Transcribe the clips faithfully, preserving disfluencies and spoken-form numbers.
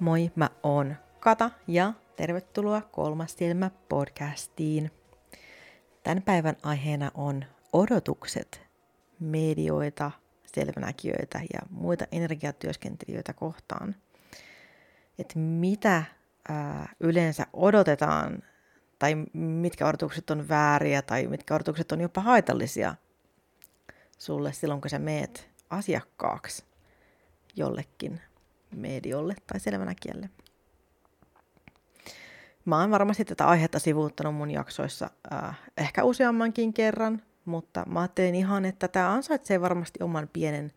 Moi, mä oon Kata ja tervetuloa Kolmasilmä podcastiin. Tämän päivän aiheena on odotukset medioita, selvänäkijöitä ja muita energiatyöskentelijöitä kohtaan. Et mitä ää, yleensä odotetaan tai mitkä odotukset on vääriä tai mitkä odotukset on jopa haitallisia sulle silloin, kun sä meet asiakkaaksi jollekin mediolle tai selvänäkijälle. Mä oon varmasti tätä aihetta sivuuttanut mun jaksoissa äh, ehkä useammankin kerran, mutta mä ajattelin ihan, että tämä ansaitsee varmasti oman pienen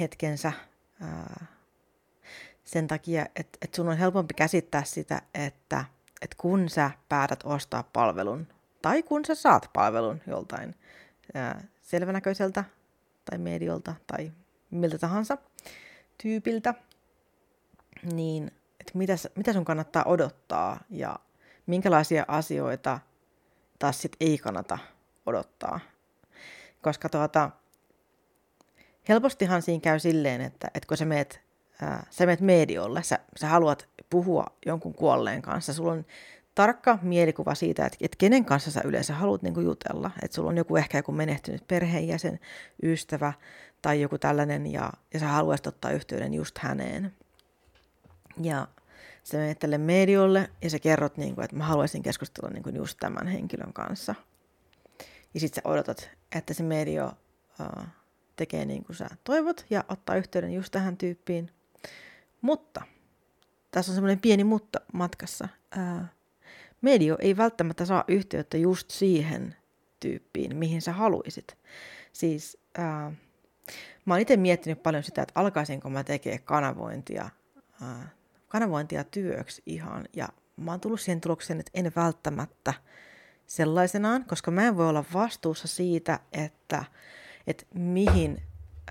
hetkensä äh, sen takia, että et sun on helpompi käsittää sitä, että et kun sä päätät ostaa palvelun tai kun sä saat palvelun joltain äh, selvänäköiseltä tai mediolta tai miltä tahansa tyypiltä, niin että mitä, mitä sun kannattaa odottaa ja minkälaisia asioita taas sit ei kannata odottaa. Koska tuota, helpostihan siinä käy silleen, että et kun sä meet, ää, sä meet mediolle, sä, sä haluat puhua jonkun kuolleen kanssa, sulla on tarkka mielikuva siitä, että et kenen kanssa sä yleensä haluat niinku jutella. Että sulla on joku ehkä joku menehtynyt perheenjäsen, ystävä tai joku tällainen ja, ja sä haluaisit ottaa yhteyden just häneen. Ja sä menet tälle mediolle ja sä kerrot, niin kuin, että mä haluaisin keskustella niin kuin just tämän henkilön kanssa. Ja sit sä odotat, että se medio uh, tekee niin kuin sä toivot ja ottaa yhteyden just tähän tyyppiin. Mutta, tässä on semmoinen pieni mutta matkassa. Uh, medio ei välttämättä saa yhteyttä just siihen tyyppiin, mihin sä haluisit. Siis uh, mä oon itse miettinyt paljon sitä, että alkaisinko mä tekee kanavointia. Uh, kanavointia työksi ihan, ja mä oon tullut siihen tulokseen, että en välttämättä sellaisenaan, koska mä en voi olla vastuussa siitä, että, että mihin,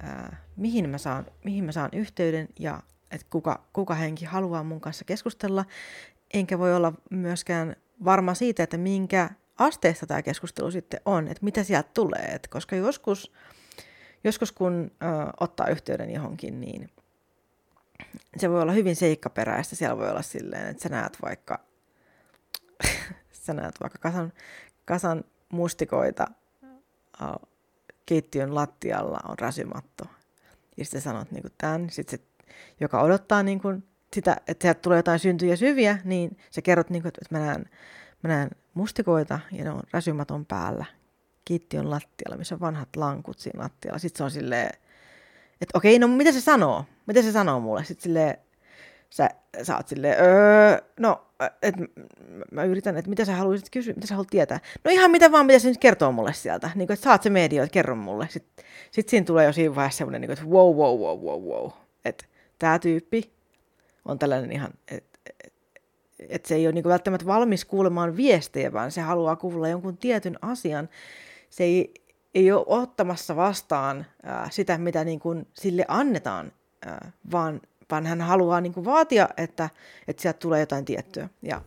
äh, mihin, mä saan, mihin mä saan yhteyden, ja että kuka, kuka henki haluaa mun kanssa keskustella, enkä voi olla myöskään varma siitä, että minkä asteesta tämä keskustelu sitten on, että mitä sieltä tulee, että koska joskus, joskus kun äh, ottaa yhteyden johonkin, niin se voi olla hyvin seikkaperäistä. Siellä voi olla silleen, että sä näet vaikka, sä näet vaikka kasan, kasan mustikoita keittiön lattialla on räsymatto. Ja sitten sanot niin kuin tämän, sit se, joka odottaa niin kuin sitä, että sieltä tulee jotain syntyjä syviä, niin sä kerrot, niin kuin, että mä näen, mä näen mustikoita ja ne on räsymaton päällä keittiön lattialla, missä on vanhat lankut siinä lattialla. Sitten se on silleen, että okei, no mitä se sanoo? Mitä se sanoo mulle? Sitten silleen, sä, sä oot silleen, öö, no, että mä yritän, että mitä sä haluaisit kysyä, mitä sä haluat tietää? No ihan mitä vaan, mitä se nyt kertoo mulle sieltä. Niin kuin, että sä oot se media, että kerro mulle. Sitten sit siinä tulee jo siinä vaiheessa semmoinen, niin kuin, että wow, wow, wow, wow, wow. Että tää tyyppi on tällainen ihan, että et, et se ei ole niin kuin välttämättä valmis kuulemaan viestejä, vaan se haluaa kuulla jonkun tietyn asian. Se ei, ei ole ottamassa vastaan äh, sitä, mitä niin kuin sille annetaan. Vaan, vaan hän haluaa niin kuin vaatia, että, että sieltä tulee jotain tiettyä. Ja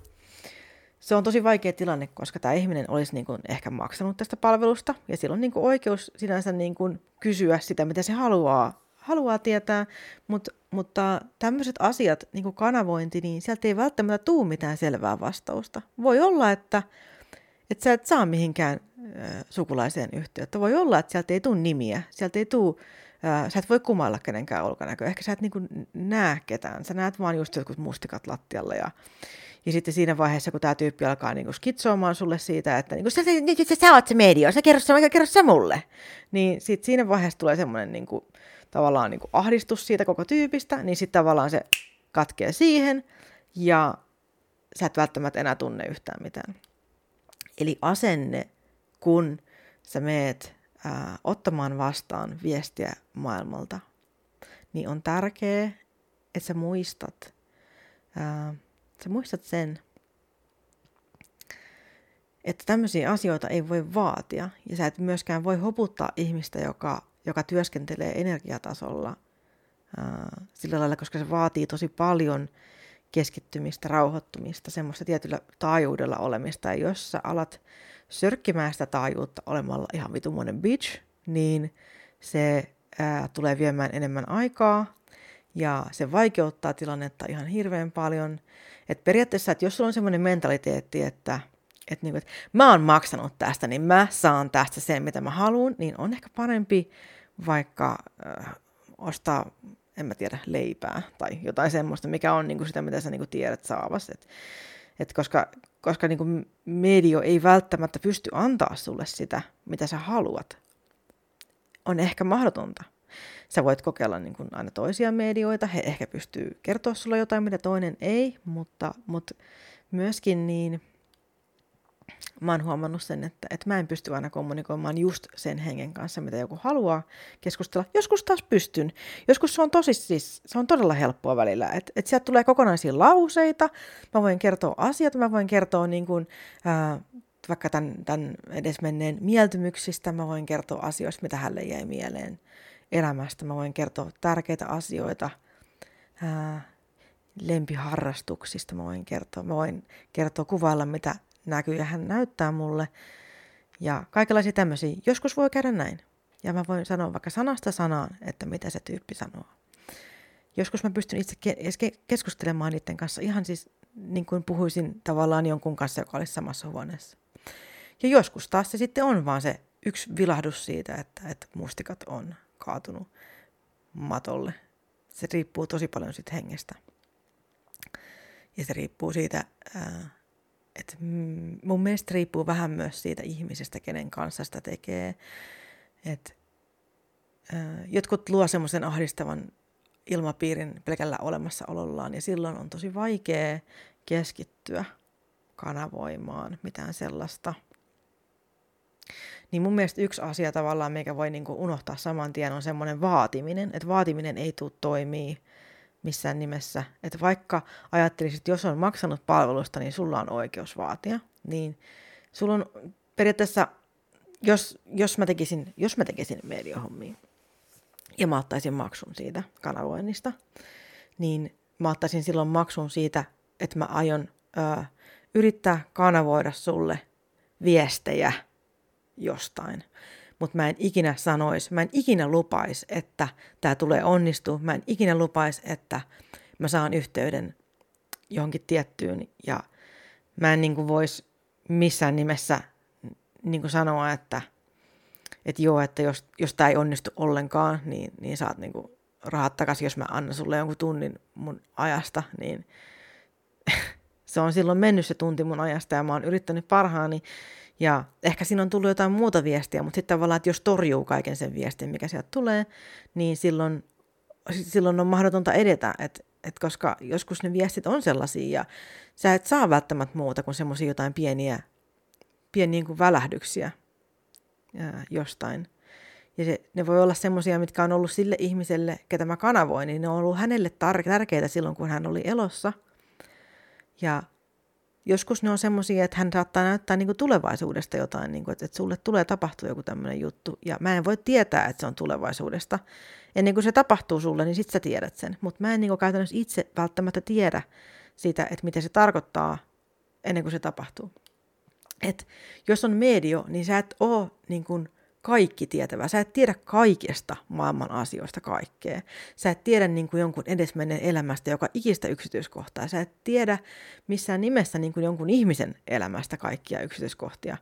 se on tosi vaikea tilanne, koska tämä ihminen olisi niin kuin ehkä maksanut tästä palvelusta, ja sillä on niin kuin oikeus sinänsä niin kuin kysyä sitä, mitä se haluaa, haluaa tietää. Mut, mutta tämmöiset asiat, niin kuin kanavointi, niin sieltä ei välttämättä tule mitään selvää vastausta. Voi olla, että, että sä et saa mihinkään äh, sukulaiseen yhteyttä. Voi olla, että sieltä ei tule nimiä, sieltä ei tule... Sä et voi kumailla kenenkään ulkonäköä. Ehkä sä et niinku näe ketään. Sä näet vaan just jotkut mustikat lattialla. Ja, ja sitten siinä vaiheessa, kun tää tyyppi alkaa niinku skitsoamaan sulle siitä, että niinku, sä, sä, sä oot se medio, sä kerro, sä, kerro sä mulle. Niin sit siinä vaiheessa tulee semmoinen niinku, tavallaan niinku ahdistus siitä koko tyypistä. Niin sit tavallaan se katkee siihen. Ja sä et välttämättä enää tunne yhtään mitään. Eli asenne, kun sä meet... Ää, ottamaan vastaan viestiä maailmalta, niin on tärkeää, että sä muistat, ää, sä muistat sen, että tämmöisiä asioita ei voi vaatia, ja sä et myöskään voi hoputtaa ihmistä, joka, joka työskentelee energiatasolla ää, sillä lailla, koska se vaatii tosi paljon keskittymistä, rauhoittumista, semmoista tietyllä taajuudella olemista, ja jos sä alat sörkkimään sitä taajuutta olemalla ihan vitumoinen bitch, niin se ää, tulee viemään enemmän aikaa ja se vaikeuttaa tilannetta ihan hirveän paljon. Et periaatteessa, että jos sulla on semmoinen mentaliteetti, että, että, niin kuin, että mä oon maksanut tästä, niin mä saan tästä sen, mitä mä haluan, niin on ehkä parempi vaikka äh, ostaa, en mä tiedä, leipää tai jotain semmoista, mikä on niin kuin sitä, mitä sä niin kuin tiedät saavasi. Et, et koska koska niin kuin medio ei välttämättä pysty antaa sulle sitä, mitä sä haluat, on ehkä mahdotonta. Sä voit kokeilla niin kuin aina toisia medioita, he ehkä pystyy kertoa sulle jotain, mitä toinen ei, mutta, mutta myöskin niin mä oon huomannut sen, että, että mä en pysty aina kommunikoimaan just sen hengen kanssa, mitä joku haluaa keskustella. Joskus taas pystyn. Joskus se on, tosi, siis, se on todella helppoa välillä. Et, et sieltä tulee kokonaisia lauseita, mä voin kertoa asiat, mä voin kertoa niin kuin, äh, vaikka tämän, tämän edesmenneen mieltymyksistä, mä voin kertoa asioista, mitä hälle jäi mieleen elämästä. Mä voin kertoa tärkeitä asioita äh, lempiharrastuksista, mä voin kertoa, mä voin kertoa kuvailla, mitä näkyy hän näyttää mulle ja kaikenlaisia tämmöisiä. Joskus voi käydä näin. Ja mä voin sanoa vaikka sanasta sanaan, että mitä se tyyppi sanoo. Joskus mä pystyn itse keskustelemaan niiden kanssa ihan siis niin kuin puhuisin tavallaan jonkun kanssa, joka olisi samassa huoneessa. Ja joskus taas se sitten on vaan se yksi vilahdus siitä, että, että mustikat on kaatunut matolle. Se riippuu tosi paljon sit hengestä. Ja se riippuu siitä... Ää, Et mun mielestä riippuu vähän myös siitä ihmisestä, kenen kanssa sitä tekee. Et, äh, jotkut luo semmoisen ahdistavan ilmapiirin pelkällä olemassaolollaan, ja silloin on tosi vaikea keskittyä kanavoimaan mitään sellaista. Niin mun mielestä yksi asia tavallaan, mikä voi niinku unohtaa saman tien, on semmoinen vaatiminen. Että vaatiminen ei tule toimii missään nimessä. Että vaikka ajattelisit, että jos on maksanut palvelusta, niin sulla on oikeus vaatia. Niin sulla on periaatteessa, jos, jos mä tekisin, jos mä tekisin mediohommia ja mä ottaisin maksun siitä kanavoinnista, niin mä ottaisin silloin maksun siitä, että mä aion ö, yrittää kanavoida sulle viestejä jostain. Mutta mä en ikinä sanoisi, mä en ikinä lupaisi, että tämä tulee onnistua. Mä en ikinä lupaisi, että mä saan yhteyden johonkin tiettyyn. Ja mä en niin voisi missään nimessä niin sanoa, että, että joo, että jos, jos tämä ei onnistu ollenkaan, niin, niin saat niin rahat takaisin, jos mä annan sulle jonkun tunnin mun ajasta. Niin se on silloin mennyt se tunti mun ajasta ja mä oon yrittänyt parhaani. Ja ehkä siinä on tullut jotain muuta viestiä, mutta sitten tavallaan, että jos torjuu kaiken sen viestin, mikä sieltä tulee, niin silloin, silloin on mahdotonta edetä, et, et koska joskus ne viestit on sellaisia ja sä et saa välttämättä muuta kuin semmoisia jotain pieniä, pieniä niin kuin välähdyksiä ää, jostain. Ja se, ne voi olla semmoisia, mitkä on ollut sille ihmiselle, ketä mä kanavoin, niin ne on ollut hänelle tar- tärkeitä silloin, kun hän oli elossa. Ja... Joskus ne on semmoisia, että hän saattaa näyttää niin kuin tulevaisuudesta jotain, niin kuin, että sulle tulee tapahtua joku tämmöinen juttu. Ja mä en voi tietää, että se on tulevaisuudesta. Ennen kuin se tapahtuu sulle, niin sit sä tiedät sen. Mutta mä en niin kuin käytännössä itse välttämättä tiedä sitä, että mitä se tarkoittaa ennen kuin se tapahtuu. Et jos on medio, niin sä et oo niin kuin kaikki tietävä. Sä et tiedä kaikesta maailman asioista kaikkea. Sä et tiedä niin kuin jonkun edesmenneen elämästä joka ikistä yksityiskohtaa. Sä et tiedä missään nimessä niin kuin jonkun ihmisen elämästä kaikkia yksityiskohtia.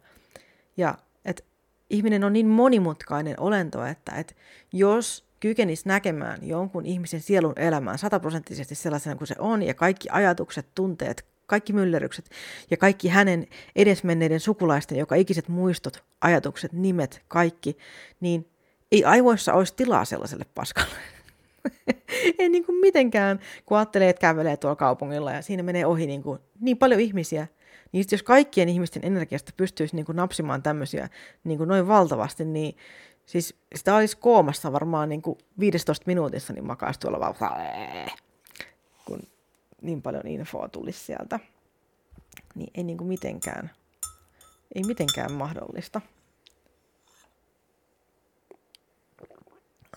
Ja et, ihminen on niin monimutkainen olento, että et, jos kykenisi näkemään jonkun ihmisen sielun elämään sataprosenttisesti sellaisena kuin se on, ja kaikki ajatukset, tunteet, kaikki myllerrykset ja kaikki hänen edesmenneiden sukulaisten, joka ikiset muistot, ajatukset, nimet, kaikki, niin ei aivoissa olisi tilaa sellaiselle paskalle. Ei niin kuin mitenkään, kun ajattelee, että kävelee tuolla kaupungilla ja siinä menee ohi niin, kuin niin paljon ihmisiä, niin jos kaikkien ihmisten energiasta pystyisi niin kuin napsimaan tämmöisiä niin kuin noin valtavasti, niin siis sitä olisi koomassa varmaan niin kuin viisitoista minuutissa, niin makaisi tuolla vaan... Kun niin paljon infoa tulisi sieltä, niin ei niinku mitenkään, ei mitenkään mahdollista.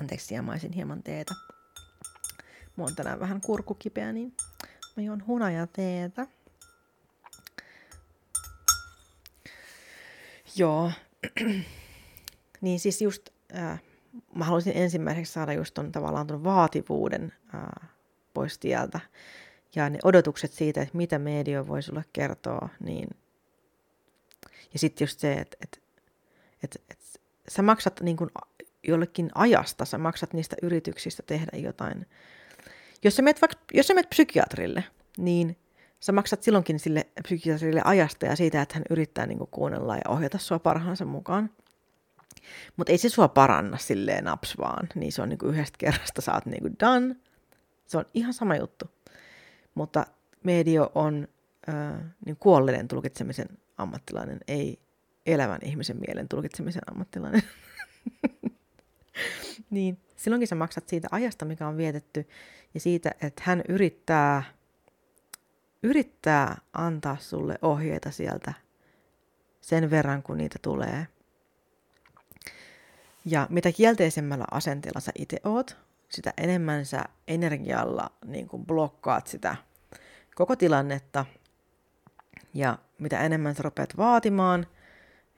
Anteeksi, jamaisin hieman teetä. Mulla on tänään vähän kurkukipeä, niin mä juon hunajateetä. Joo, niin siis just äh, mä haluaisin ensimmäiseksi saada just ton, tavallaan ton vaativuuden ää, pois tieltä. Ja ne odotukset siitä, että mitä media voi sulle kertoa, niin... Ja sitten just se, että et, et, et, sä maksat niin kun jollekin ajasta, sä maksat niistä yrityksistä tehdä jotain. Jos sä menet, vaikka, jos sä menet psykiatrille, niin sä maksat silloinkin sille psykiatrille ajasta ja siitä, että hän yrittää niin kun kuunnella ja ohjata sua parhaansa mukaan. Mutta ei se sua paranna silleen naps vaan, niin se on niin kun yhdestä kerrasta sä oot niin kun done. Se on ihan sama juttu. Mutta medio on äh, niin kuolleen tulkitsemisen ammattilainen, ei elävän ihmisen mielen tulkitsemisen ammattilainen. Niin, silloinkin sä maksat siitä ajasta, mikä on vietetty, ja siitä, että hän yrittää, yrittää antaa sulle ohjeita sieltä sen verran, kun niitä tulee. Ja mitä kielteisemmällä asenteella sä itse oot, sitä enemmän sä energialla niin kuin blokkaat sitä koko tilannetta. Ja mitä enemmän sä rupeat vaatimaan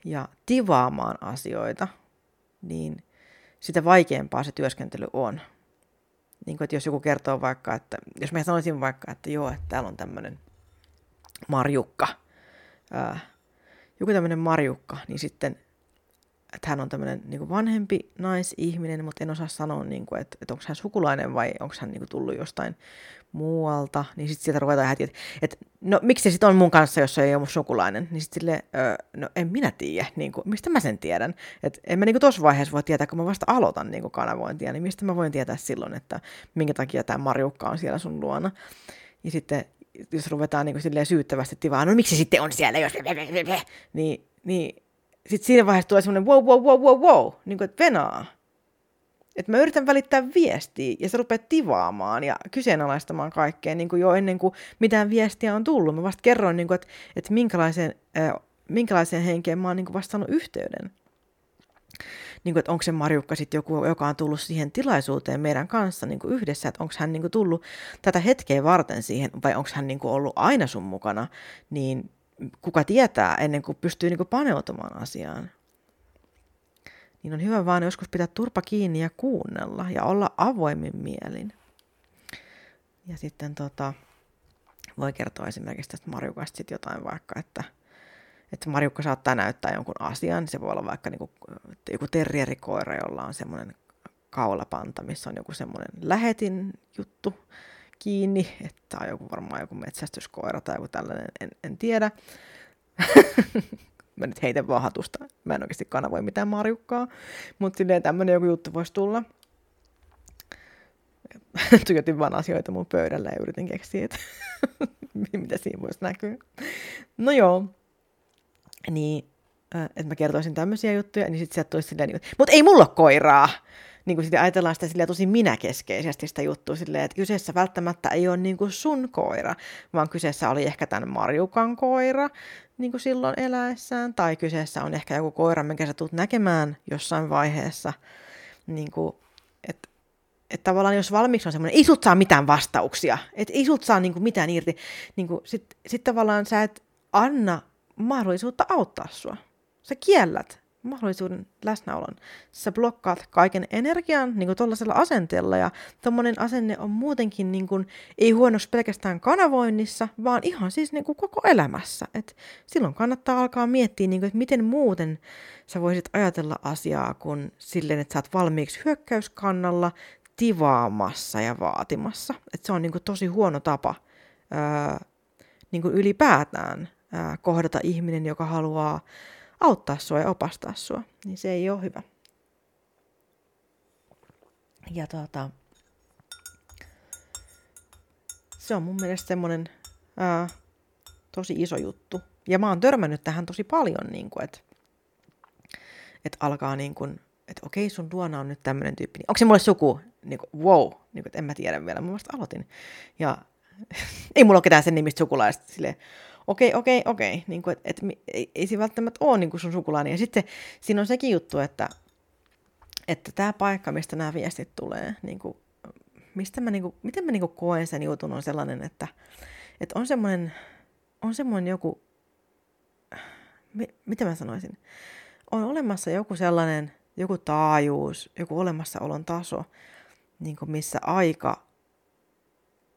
ja tivaamaan asioita, niin sitä vaikeampaa se työskentely on. Niin kuin, että jos joku kertoo vaikka, että jos mä sanoisin vaikka, että joo, että täällä on tämmönen marjukka, ää, joku tämmönen marjukka, niin sitten, että hän on tämmönen niin kuin vanhempi naisihminen, mutta en osaa sanoa, niin kuin, että, että onko hän sukulainen vai onko hän niin kuin tullut jostain muualta, niin sitten sieltä ruvetaan heti, että, että no miksi se sitten on mun kanssa, jos se ei ole mun sukulainen, niin sitten silleen, no en minä tiedä, niin kuin, mistä mä sen tiedän, että en mä niin kuin tossa vaiheessa voi tietää, kun mä vasta aloitan niin kuin kanavointia, niin mistä mä voin tietää silloin, että minkä takia tämä marjukka on siellä sun luona, ja sitten jos ruvetaan niin kuin silleen syyttävästi tivaa, no miksi sitten on siellä, jos niin, niin sitten siinä vaiheessa tulee semmoinen wow, wow, wow, wow, wow, niin kuin, että venaa. Että mä yritän välittää viestiä, ja sä rupeat tivaamaan ja kyseenalaistamaan kaikkea niin kuin jo ennen kuin mitään viestiä on tullut. Mä vasta kerroin, niin kuin, että, että minkälaiseen, äh, minkälaiseen henkeen mä oon niin kuin vasta saanut yhteyden. Niin kuin, että onko se Marjukka sitten joku, joka on tullut siihen tilaisuuteen meidän kanssa niin kuin yhdessä, että onko hän niin kuin tullut tätä hetkeä varten siihen, vai onko hän niin kuin ollut aina sun mukana, niin... Kuka tietää ennen kuin pystyy niinku paneutumaan asiaan. Niin on hyvä vaan joskus pitää turpa kiinni ja kuunnella ja olla avoimin mielin. Ja sitten tota, voi kertoa esimerkiksi tästä Marjukasta sit jotain vaikka, että, että Marjukka saattaa näyttää jonkun asian. Se voi olla vaikka niinku, joku terrierikoira, jolla on semmoinen kaulapanta, missä on joku semmoinen lähetin juttu kiinni, että on joku, varmaan joku metsästyskoira tai joku tällainen, en, en tiedä. Mä nyt heitän vaan hatusta, mä en oikeasti kanavoi mitään Marjukkaa, mutta silleen tämmönen joku juttu voisi tulla. Tuijotin vaan asioita mun pöydällä ja yritin keksiä, että mitä siinä voisi näkyä. No joo, niin, että mä kertoisin tämmöisiä juttuja, niin sitten sieltä tulisi silleen, niin, mut ei mulla ole koiraa! Niin kuin sitten ajatellaan sitä tosi minäkeskeisesti sitä juttua silleen, että kyseessä välttämättä ei ole niin kuin sun koira, vaan kyseessä oli ehkä tämän Marjukan koira niin kuin silloin eläessään, tai kyseessä on ehkä joku koira, minkä sä tulet näkemään jossain vaiheessa. Niin kuin, et, et tavallaan jos valmiiksi on semmoinen, ei sut saa mitään vastauksia, et ei sut saa niin kuin mitään irti, niin sitten sit tavallaan sä et anna mahdollisuutta auttaa sua, sä kiellät mahdollisuuden läsnäolon. Sä blokkaat kaiken energian niin kuin tuollaisella asenteella, ja tommonen asenne on muutenkin niin kuin, ei huonoksi pelkästään kanavoinnissa, vaan ihan siis niin kuin koko elämässä. Et silloin kannattaa alkaa miettiä, niin kuin, että miten muuten sä voisit ajatella asiaa kuin silleen, että sä oot valmiiksi hyökkäyskannalla tivaamassa ja vaatimassa. Et se on niin kuin tosi huono tapa ää, niin kuin ylipäätään ää, kohdata ihminen, joka haluaa auttaa sua ja opastaa sua, niin se ei ole hyvä. Ja tuota, se on mun mielestä semmoinen ää, tosi iso juttu. Ja mä oon törmännyt tähän tosi paljon, niin että et alkaa niin kuin, että okei, sun luona on nyt tämmöinen tyyppi. Onko se mulle suku? Niin kuin, wow, niin kuin, että en mä tiedä vielä, mä vasta aloitin. Ja ei mulla ole ketään sen nimistä sukulaista silleen. Okei, okei, okei, niin kuin, et, et, ei, ei se välttämättä ole niin kuin sun sukulainen. Ja sitten siinä on sekin juttu, että että tämä paikka, mistä nämä viestit tulee, niin kuin, mistä mä, niin kuin, miten mä niin kuin koen sen jutun, on sellainen, että, että on semmoinen on semmoinen joku, mitä mä sanoisin, on olemassa joku sellainen joku taajuus, joku olemassaolon taso, niin kuin missä aika,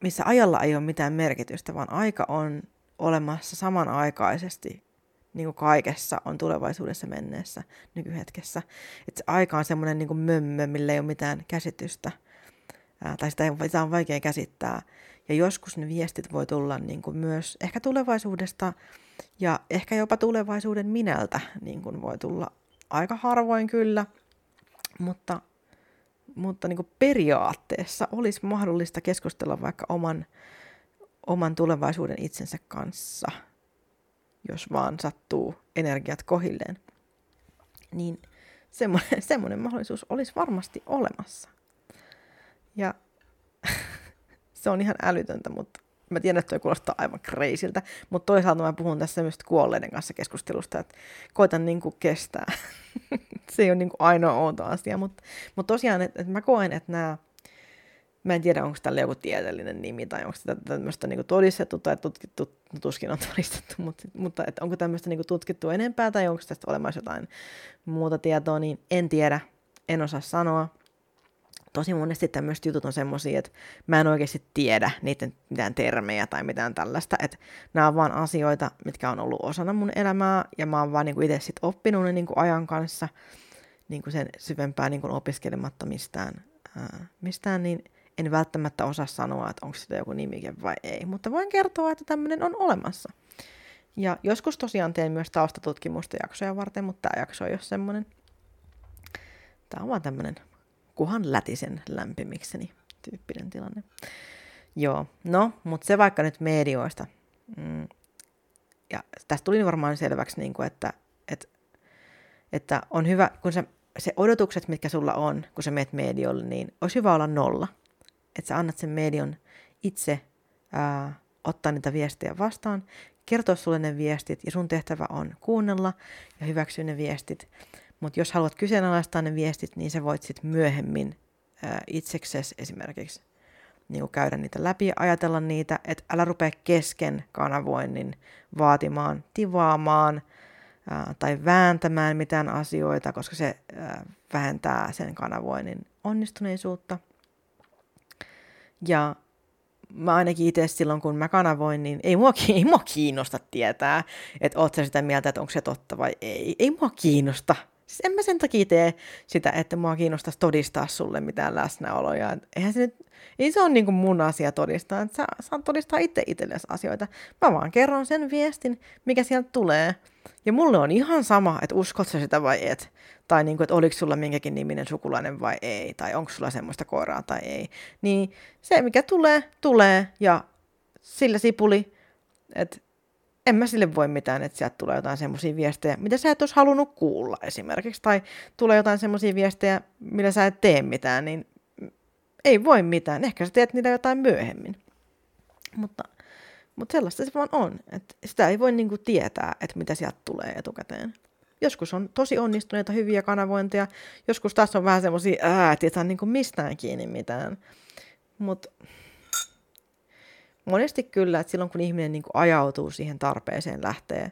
missä ajalla ei ole mitään merkitystä, vaan aika on olemassa samanaikaisesti, niin kuin kaikessa on tulevaisuudessa, menneessä, nykyhetkessä. Että se aika on semmoinen niin kuin mömmö, millä ei ole mitään käsitystä, ää, tai sitä, ei, sitä on vaikea käsittää. Ja joskus ne viestit voi tulla niin kuin myös ehkä tulevaisuudesta ja ehkä jopa tulevaisuuden minältä niin kuin voi tulla aika harvoin kyllä, mutta, mutta niin kuin periaatteessa olisi mahdollista keskustella vaikka oman, oman tulevaisuuden itsensä kanssa, jos vaan sattuu energiat kohilleen. Niin semmoinen, semmoinen mahdollisuus olisi varmasti olemassa. Ja se on ihan älytöntä, mutta mä tiedän, että toi kuulostaa aivan kreisiltä, mutta toisaalta mä puhun tässä myös kuolleiden kanssa keskustelusta, että koitan niinku kestää. Se ei ole niinku ainoa outo asia, mutta, mutta tosiaan, että et mä koen, että nämä, mä en tiedä, onko tällä joku tieteellinen nimi tai onko sitä tämmöistä niinku todistettu tai tutkittu, no tuskin on todistettu, mutta, mutta että onko tämmöistä niinku tutkittu enempää tai onko tästä olemassa jotain muuta tietoa, niin en tiedä, en osaa sanoa. Tosi monesti tämmöiset jutut on semmoisia, että mä en oikeasti tiedä niiden mitään termejä tai mitään tällaista, että nämä on vaan asioita, mitkä on ollut osana mun elämää, ja mä oon vaan niinku itse sit oppinut ne niinku ajan kanssa niinku sen syvempää niinku opiskelematta mistään, ää, mistään, niin en välttämättä osaa sanoa, että onko sitä joku nimike vai ei, mutta voin kertoa, että tämmöinen on olemassa. Ja joskus tosiaan teen myös taustatutkimusta jaksoja varten, mutta tämä jakso ei ole semmoinen. Tämä on vaan tämmöinen kuhan lätisen lämpimikseni tyyppinen tilanne. Joo, no, mutta se vaikka nyt medioista. Mm. Ja tästä tuli varmaan selväksi, niin kuin, että, että, että on hyvä, kun sä, se odotukset, mitkä sulla on, kun sä meet mediolle, niin olisi hyvä olla nolla. Että sä annat sen medion itse ää, ottaa niitä viestejä vastaan, kertoa sulle ne viestit, ja sun tehtävä on kuunnella ja hyväksyä ne viestit. Mutta jos haluat kyseenalaistaa ne viestit, niin sä voit sitten myöhemmin ää, itseksesi esimerkiksi niin käydä niitä läpi ja ajatella niitä, että älä rupea kesken kanavoinnin vaatimaan, tivaamaan ää, tai vääntämään mitään asioita, koska se ää, vähentää sen kanavoinnin onnistuneisuutta. Ja mä ainakin itse silloin, kun mä kanavoin, niin ei mua, ei mua kiinnosta tietää, että oot sä sitä mieltä, että onko se totta vai ei. Ei mua kiinnosta. Siis en mä sen takia tee sitä, että mua kiinnostaisi todistaa sulle mitään läsnäoloja. Et eihän se nyt, ei se ole niin kuin mun asia todistaa, että sä saat todistaa itse itsellesi asioita. Mä vaan kerron sen viestin, mikä sieltä tulee. Ja mulle on ihan sama, että uskot sä sitä vai et. Tai niin kuin, että oliko sulla minkäkin niminen sukulainen vai ei. Tai onko sulla semmoista koiraa tai ei. Niin se, mikä tulee, tulee. Ja sillä sipuli, että en mä sille voi mitään, että sieltä tulee jotain semmoisia viestejä, mitä sä et olisi halunnut kuulla esimerkiksi, tai tulee jotain semmoisia viestejä, millä sä et tee mitään, niin ei voi mitään. Ehkä sä teet niitä jotain myöhemmin. Mutta, mutta sellaista se vaan on, että sitä ei voi niinku tietää, että mitä sieltä tulee etukäteen. Joskus on tosi onnistuneita hyviä kanavointeja, joskus taas on vähän semmoisia, ää, tietää niinku mistään kiinni mitään. Mutta monesti kyllä, että silloin kun ihminen niin kuin ajautuu siihen tarpeeseen, lähtee,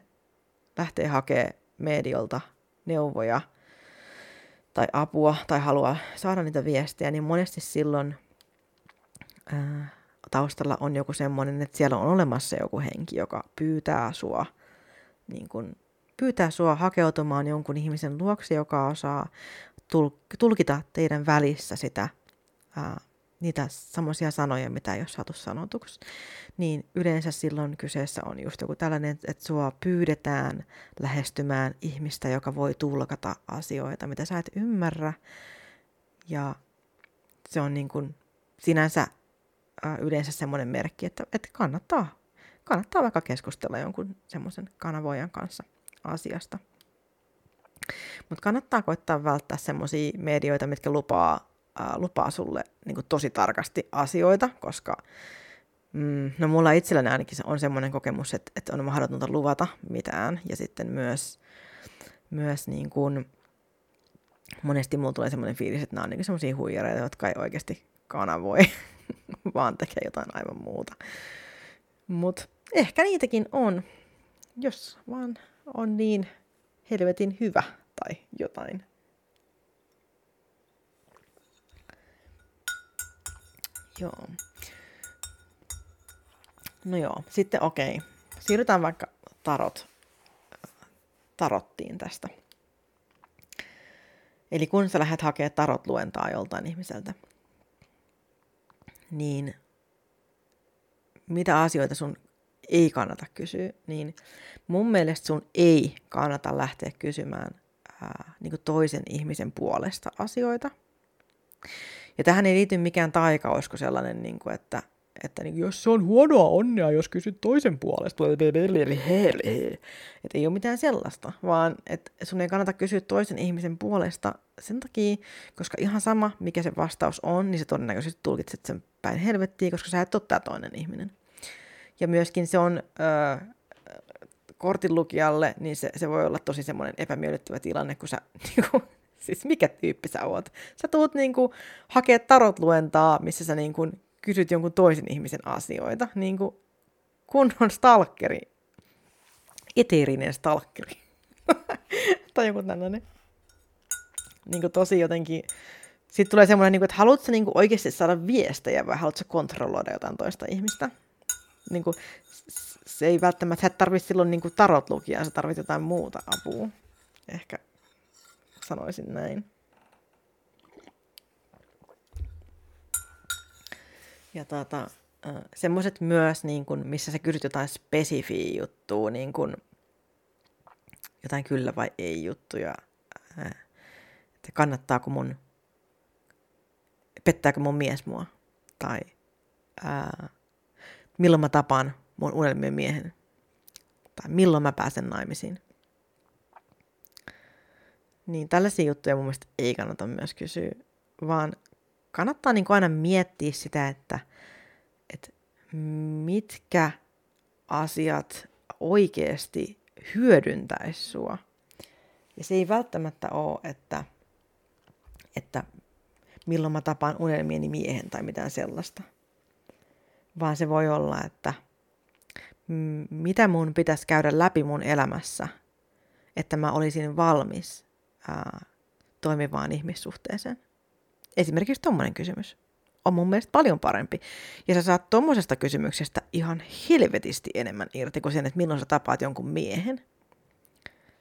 lähtee hakemaan mediolta neuvoja tai apua tai haluaa saada niitä viestejä, niin monesti silloin ää, taustalla on joku semmoinen, että siellä on olemassa joku henki, joka pyytää sua, niin kuin, pyytää sua hakeutumaan jonkun ihmisen luokse, joka osaa tulkita teidän välissä sitä ää, niitä samoisia sanoja, mitä ei ole saatu sanotuksi, niin yleensä silloin kyseessä on just joku tällainen, että sua pyydetään lähestymään ihmistä, joka voi tulkata asioita, mitä sä et ymmärrä. Ja se on niin kuin sinänsä ää, yleensä semmoinen merkki, että, että kannattaa, kannattaa vaikka keskustella jonkun semmoisen kanavoijan kanssa asiasta. Mutta kannattaa koittaa välttää semmoisia medioita, mitkä lupaa lupaa sulle niin kuin tosi tarkasti asioita, koska mm, no mulla itselläni ainakin on semmoinen kokemus, että, että on mahdotonta luvata mitään, ja sitten myös, myös niin kuin, monesti mulla tulee semmoinen fiilis, että nämä on niin semmoisia huijareita, jotka ei oikeasti kanavoi, vaan tekee jotain aivan muuta. Mut ehkä niitäkin on, jos vaan on niin helvetin hyvä tai jotain Joo. No joo, sitten okei. Siirrytään vaikka tarot. tarottiin tästä. Eli kun sä lähdet hakemaan tarotluentaa joltain ihmiseltä, niin mitä asioita sun ei kannata kysyä, niin mun mielestä sun ei kannata lähteä kysymään ää, niin kuin toisen ihmisen puolesta asioita. Ja tähän ei liity mikään taikausko sellainen, niin kuin, että, että niin kuin, jos se on huonoa onnea, jos kysyt toisen puolesta, että ei ole mitään sellaista, vaan että sun ei kannata kysyä toisen ihmisen puolesta sen takia, koska ihan sama, mikä se vastaus on, niin sä todennäköisesti tulkitset sen päin helvettiin, koska sä et ole tää toinen ihminen. Ja myöskin se on öö, kortinlukijalle, niin se, se voi olla tosi semmoinen epämiellyttävä tilanne, kun sä, niinku, siis mikä tyyppi sä oot? Sä tuut niinku hakee tarotluentaa, missä sä niinku kysyt jonkun toisen ihmisen asioita, niinku kunnon stalkeri, eteerinen stalkeri, tai joku tällainen, niinku tosi jotenkin. Sitten tulee semmoinen, että haluatko sä oikeasti saada viestejä vai haluatko sä kontrolloida jotain toista ihmistä? Niin kuin, se ei välttämättä, sä et tarvitse silloin niin kuin tarotlukijaa, sä tarvitset jotain muuta apua. Ehkä sanoisin näin. Ja tota, semmoiset myös, niin kuin, missä sä kysyt jotain spesifiä juttua, niin kuin jotain kyllä vai ei juttuja. Että kannattaako mun, pettääkö mun mies mua? Tai ää, milloin mä tapaan mun unelmien miehen? Tai milloin mä pääsen naimisiin? Niin tällaisia juttuja mun mielestä ei kannata myös kysyä, vaan kannattaa niin kuin aina miettiä sitä, että, että mitkä asiat oikeasti hyödyntäisi sua. Ja se ei välttämättä ole, että, että milloin mä tapaan unelmieni miehen tai mitään sellaista. Vaan se voi olla, että mitä mun pitäisi käydä läpi mun elämässä, että mä olisin valmis ää, toimivaan ihmissuhteeseen. Esimerkiksi tommonen kysymys on mun mielestä paljon parempi. Ja sä saat tommosesta kysymyksestä ihan helvetisti enemmän irti kuin sen, että milloin sä tapaat jonkun miehen.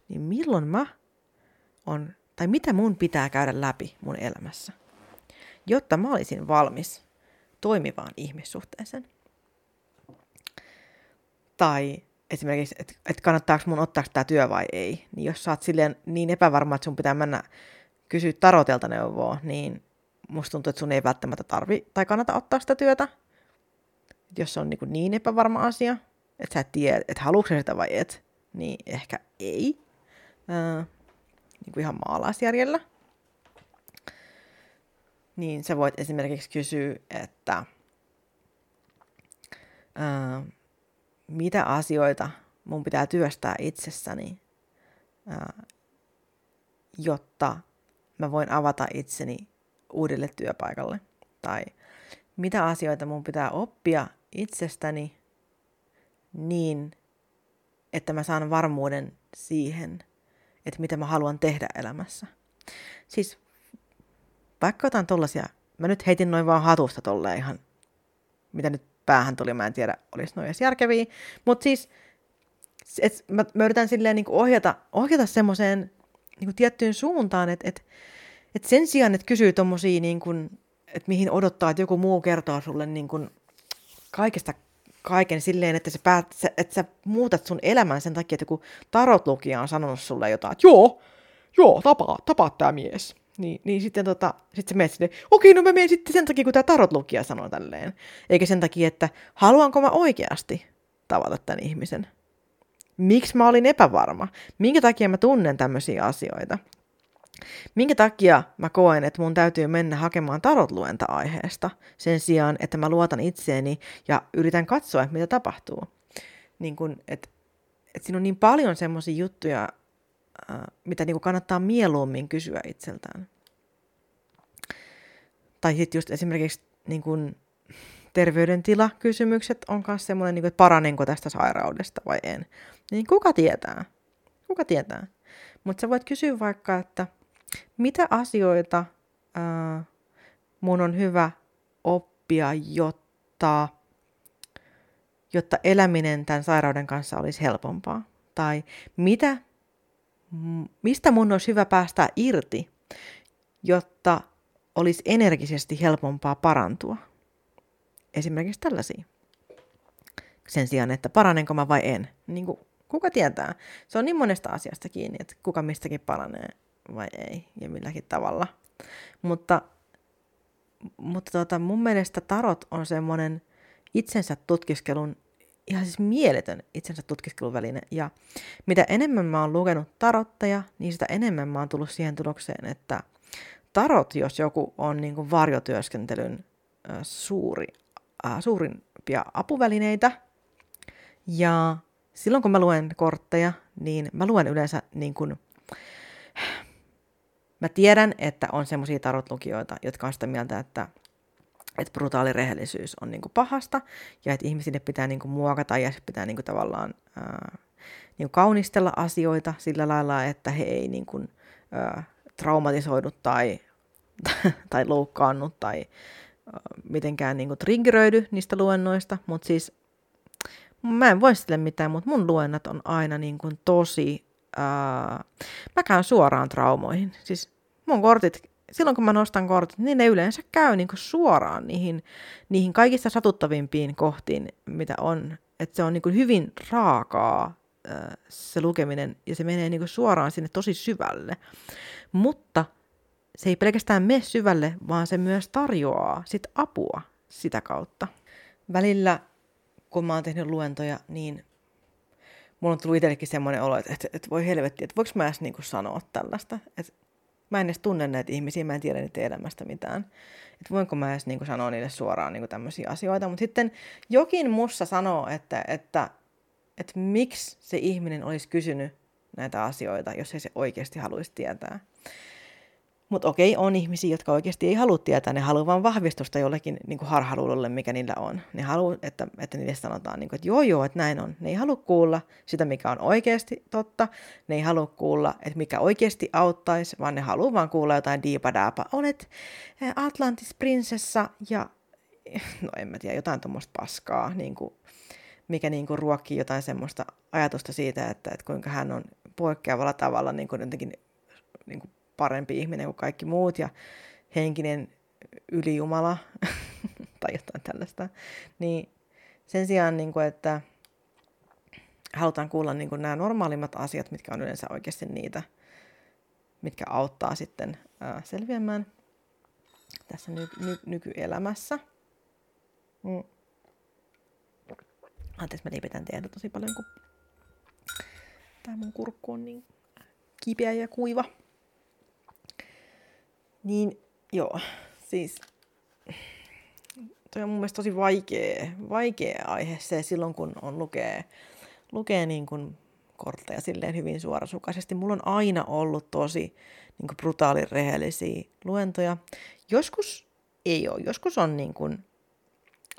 Niin milloin mä on, tai mitä mun pitää käydä läpi mun elämässä, jotta mä olisin valmis toimivaan ihmissuhteeseen. Tai esimerkiksi, että et kannattaako mun ottaa tämä työ vai ei. Niin jos sä oot silleen niin epävarma, että sun pitää mennä kysyä tarotelta neuvoa, niin musta tuntuu, että sun ei välttämättä tarvi tai kannata ottaa sitä työtä. Jos se on niin, niin epävarma asia, että sä et tiedä, että haluatko sä sitä vai et, niin ehkä ei. Äh, niin kuin ihan maalaisjärjellä. Niin sä voit esimerkiksi kysyä, että ää, mitä asioita mun pitää työstää itsessäni, ää, jotta mä voin avata itseni uudelle työpaikalle. Tai mitä asioita mun pitää oppia itsestäni niin, että mä saan varmuuden siihen, että mitä mä haluan tehdä elämässä. Siis vaikka otan tollasia, mä nyt heitin noin vaan hatusta tolleen ihan, mitä nyt päähän tuli, mä en tiedä, olis noin edes järkeviä. Mutta siis, et mä, mä yritän silleen niinku ohjata, ohjata semmoiseen niinku tiettyyn suuntaan, että et, et sen sijaan, että kysyy tommosia, niinku, että mihin odottaa, että joku muu kertoo sulle niinku kaikesta kaiken silleen, että sä, päät, sä, et sä muutat sun elämän sen takia, että joku tarotlukija on sanonut sulle jotain, että joo, joo, tapaa, tapaa tää mies. Niin, niin sitten tota, sit sä menet sinne, okei, no mä menen sitten sen takia, kun tää tarotlukija sanoo tälleen. Eikä sen takia, että haluanko mä oikeasti tavata tämän ihmisen? Miksi mä olin epävarma? Minkä takia mä tunnen tämmöisiä asioita? Minkä takia mä koen, että mun täytyy mennä hakemaan tarotluenta-aiheesta sen sijaan, että mä luotan itseeni ja yritän katsoa, että mitä tapahtuu? Niin kun, et, et siinä on niin paljon semmoisia juttuja, mitä niinku kannattaa mieluummin kysyä itseltään. Tai sitten just esimerkiksi niinku terveydentilakysymykset on myös semmoinen, niinku, että paranenko tästä sairaudesta vai en. Niin kuka tietää? Kuka tietää? Mutta sä voit kysyä vaikka, että mitä asioita ää, mun on hyvä oppia oppia, jotta, jotta eläminen tämän sairauden kanssa olisi helpompaa? Tai mitä, mistä mun olisi hyvä päästä irti, jotta olisi energisesti helpompaa parantua? Esimerkiksi tällaisia. Sen sijaan, että paranenko mä vai en. Niin kuin, kuka tietää? Se on niin monesta asiasta kiinni, että kuka mistäkin paranee vai ei ja milläkin tavalla. Mutta, mutta tota, mun mielestä tarot on semmoinen itsensä tutkiskelun, ihan siis mieletön itsensä tutkiskelun väline. Ja mitä enemmän mä oon lukenut tarotteja, niin sitä enemmän mä oon tullut siihen tulokseen, että tarot, jos joku, on niin kuin varjotyöskentelyn äh, suuri, äh, suurimpia apuvälineitä. Ja silloin kun mä luen kortteja, niin mä luen yleensä niin kuin... Mä tiedän, että on semmoisia tarotlukijoita, jotka on sitä mieltä, että, että brutaali rehellisyys on niinku pahasta ja että ihmisille pitää niinku muokata ja pitää niinku tavallaan ää, niinku kaunistella asioita sillä lailla, että he ei niinku, ää, traumatisoidu tai, tai loukkaannu tai ää, mitenkään niinku triggeröidy niistä luennoista. Mutta siis mä en voi sille mitään, mutta mun luennat on aina niinku tosi... Uh, mä käyn suoraan traumoihin. Siis mun kortit, silloin kun mä nostan kortit, niin ne yleensä käy niinku suoraan niihin, niihin kaikista satuttavimpiin kohtiin, mitä on. Että se on niinku hyvin raakaa uh, se lukeminen, ja se menee niinku suoraan sinne tosi syvälle. Mutta se ei pelkästään mene syvälle, vaan se myös tarjoaa sit apua sitä kautta. Välillä, kun mä oon tehnyt luentoja, niin mulla on tullut itsellekin semmoinen olo, että, että, että voi helvetti, että voiko mä edes niin kuin sanoa tällaista. Että mä en edes tunne näitä ihmisiä, mä en tiedä niiden elämästä mitään. Että voinko mä edes niin kuin sanoa niille suoraan niin kuin tämmöisiä asioita. Mutta sitten jokin mussa sanoo, että, että, että, että miksi se ihminen olisi kysynyt näitä asioita, jos ei se oikeasti haluaisi tietää. Mutta okei, on ihmisiä, jotka oikeasti ei halua tietää. Ne haluaa vaan vahvistusta jollekin niin kuin harhaluulolle, mikä niillä on. Ne haluaa, että, että niille sanotaan, niin kuin, että joo joo, että näin on. Ne ei halua kuulla sitä, mikä on oikeasti totta. Ne ei halua kuulla, että mikä oikeasti auttaisi, vaan ne haluaa vaan kuulla jotain diipadääpä. Olet Atlantis-prinsessa ja, no en mä tiedä, jotain tuommoista paskaa, niin kuin, mikä niin kuin ruokkii jotain semmoista ajatusta siitä, että, että kuinka hän on poikkeavalla tavalla niin kuin jotenkin... Niin kuin parempi ihminen kuin kaikki muut ja henkinen ylijumala tai jotain tällaista. Niin sen sijaan, niin kuin, että halutaan kuulla niin kuin nämä normaalimmat asiat, mitkä on yleensä oikeasti niitä, mitkä auttaa sitten ää, selviämään tässä ny- ny- nykyelämässä. Mm. Anteeksi, mä liipitän tehdä tosi paljon, kun tämä mun kurkku on niin kipeä ja kuiva. Niin joo, siis toi on mun mielestä tosi vaikea, vaikea aihe se silloin, kun on lukee, lukee niin kuin kortteja silleen hyvin suorasukaisesti. Mulla on aina ollut tosi niin kuin brutaalin rehellisiä luentoja. Joskus ei ole, joskus on, niin kuin,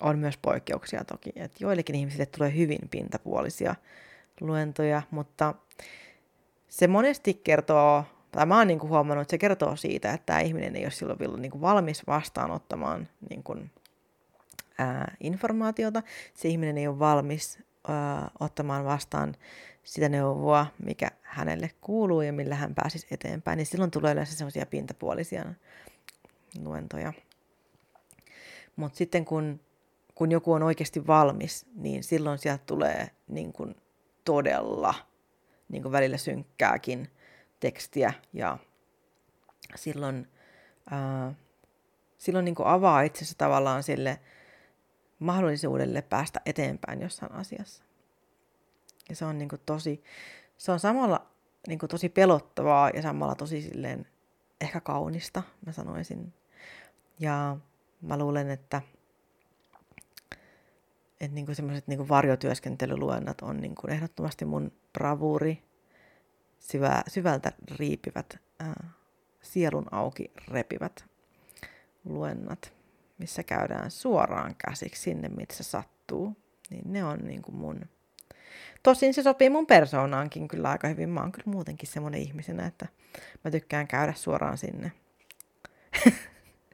on myös poikkeuksia toki, että joillekin ihmisille tulee hyvin pintapuolisia luentoja, mutta se monesti kertoo... Tai mä oon niinku huomannut, että se kertoo siitä, että tämä ihminen ei ole silloin vielä niinku valmis vastaanottamaan niinku, ää, informaatiota. Se ihminen ei ole valmis ää, ottamaan vastaan sitä neuvoa, mikä hänelle kuuluu ja millä hän pääsisi eteenpäin. Niin silloin tulee yleensä semmoisia pintapuolisia luentoja. Mutta sitten kun, kun joku on oikeasti valmis, niin silloin sieltä tulee niinku todella niinku välillä synkkääkin tekstiä ja silloin, ää, silloin niin kuin avaa itsensä tavallaan sille mahdollisuudelle päästä eteenpäin jossain asiassa. Ja se on, niin kuin tosi, se on samalla niin kuin tosi pelottavaa ja samalla tosi silleen ehkä kaunista, mä sanoisin. Ja mä luulen, että, että niin kuin sellaiset niin kuin varjotyöskentelyluennat on niin kuin ehdottomasti mun bravuuri. Syvä, syvältä riipivät, äh, sielun auki repivät luennat, missä käydään suoraan käsiksi sinne, missä sattuu, niin ne on niin kuin mun... Tosin se sopii mun persoonaankin kyllä aika hyvin. Mä oon kyllä muutenkin semmoinen ihmisenä, että mä tykkään käydä suoraan sinne.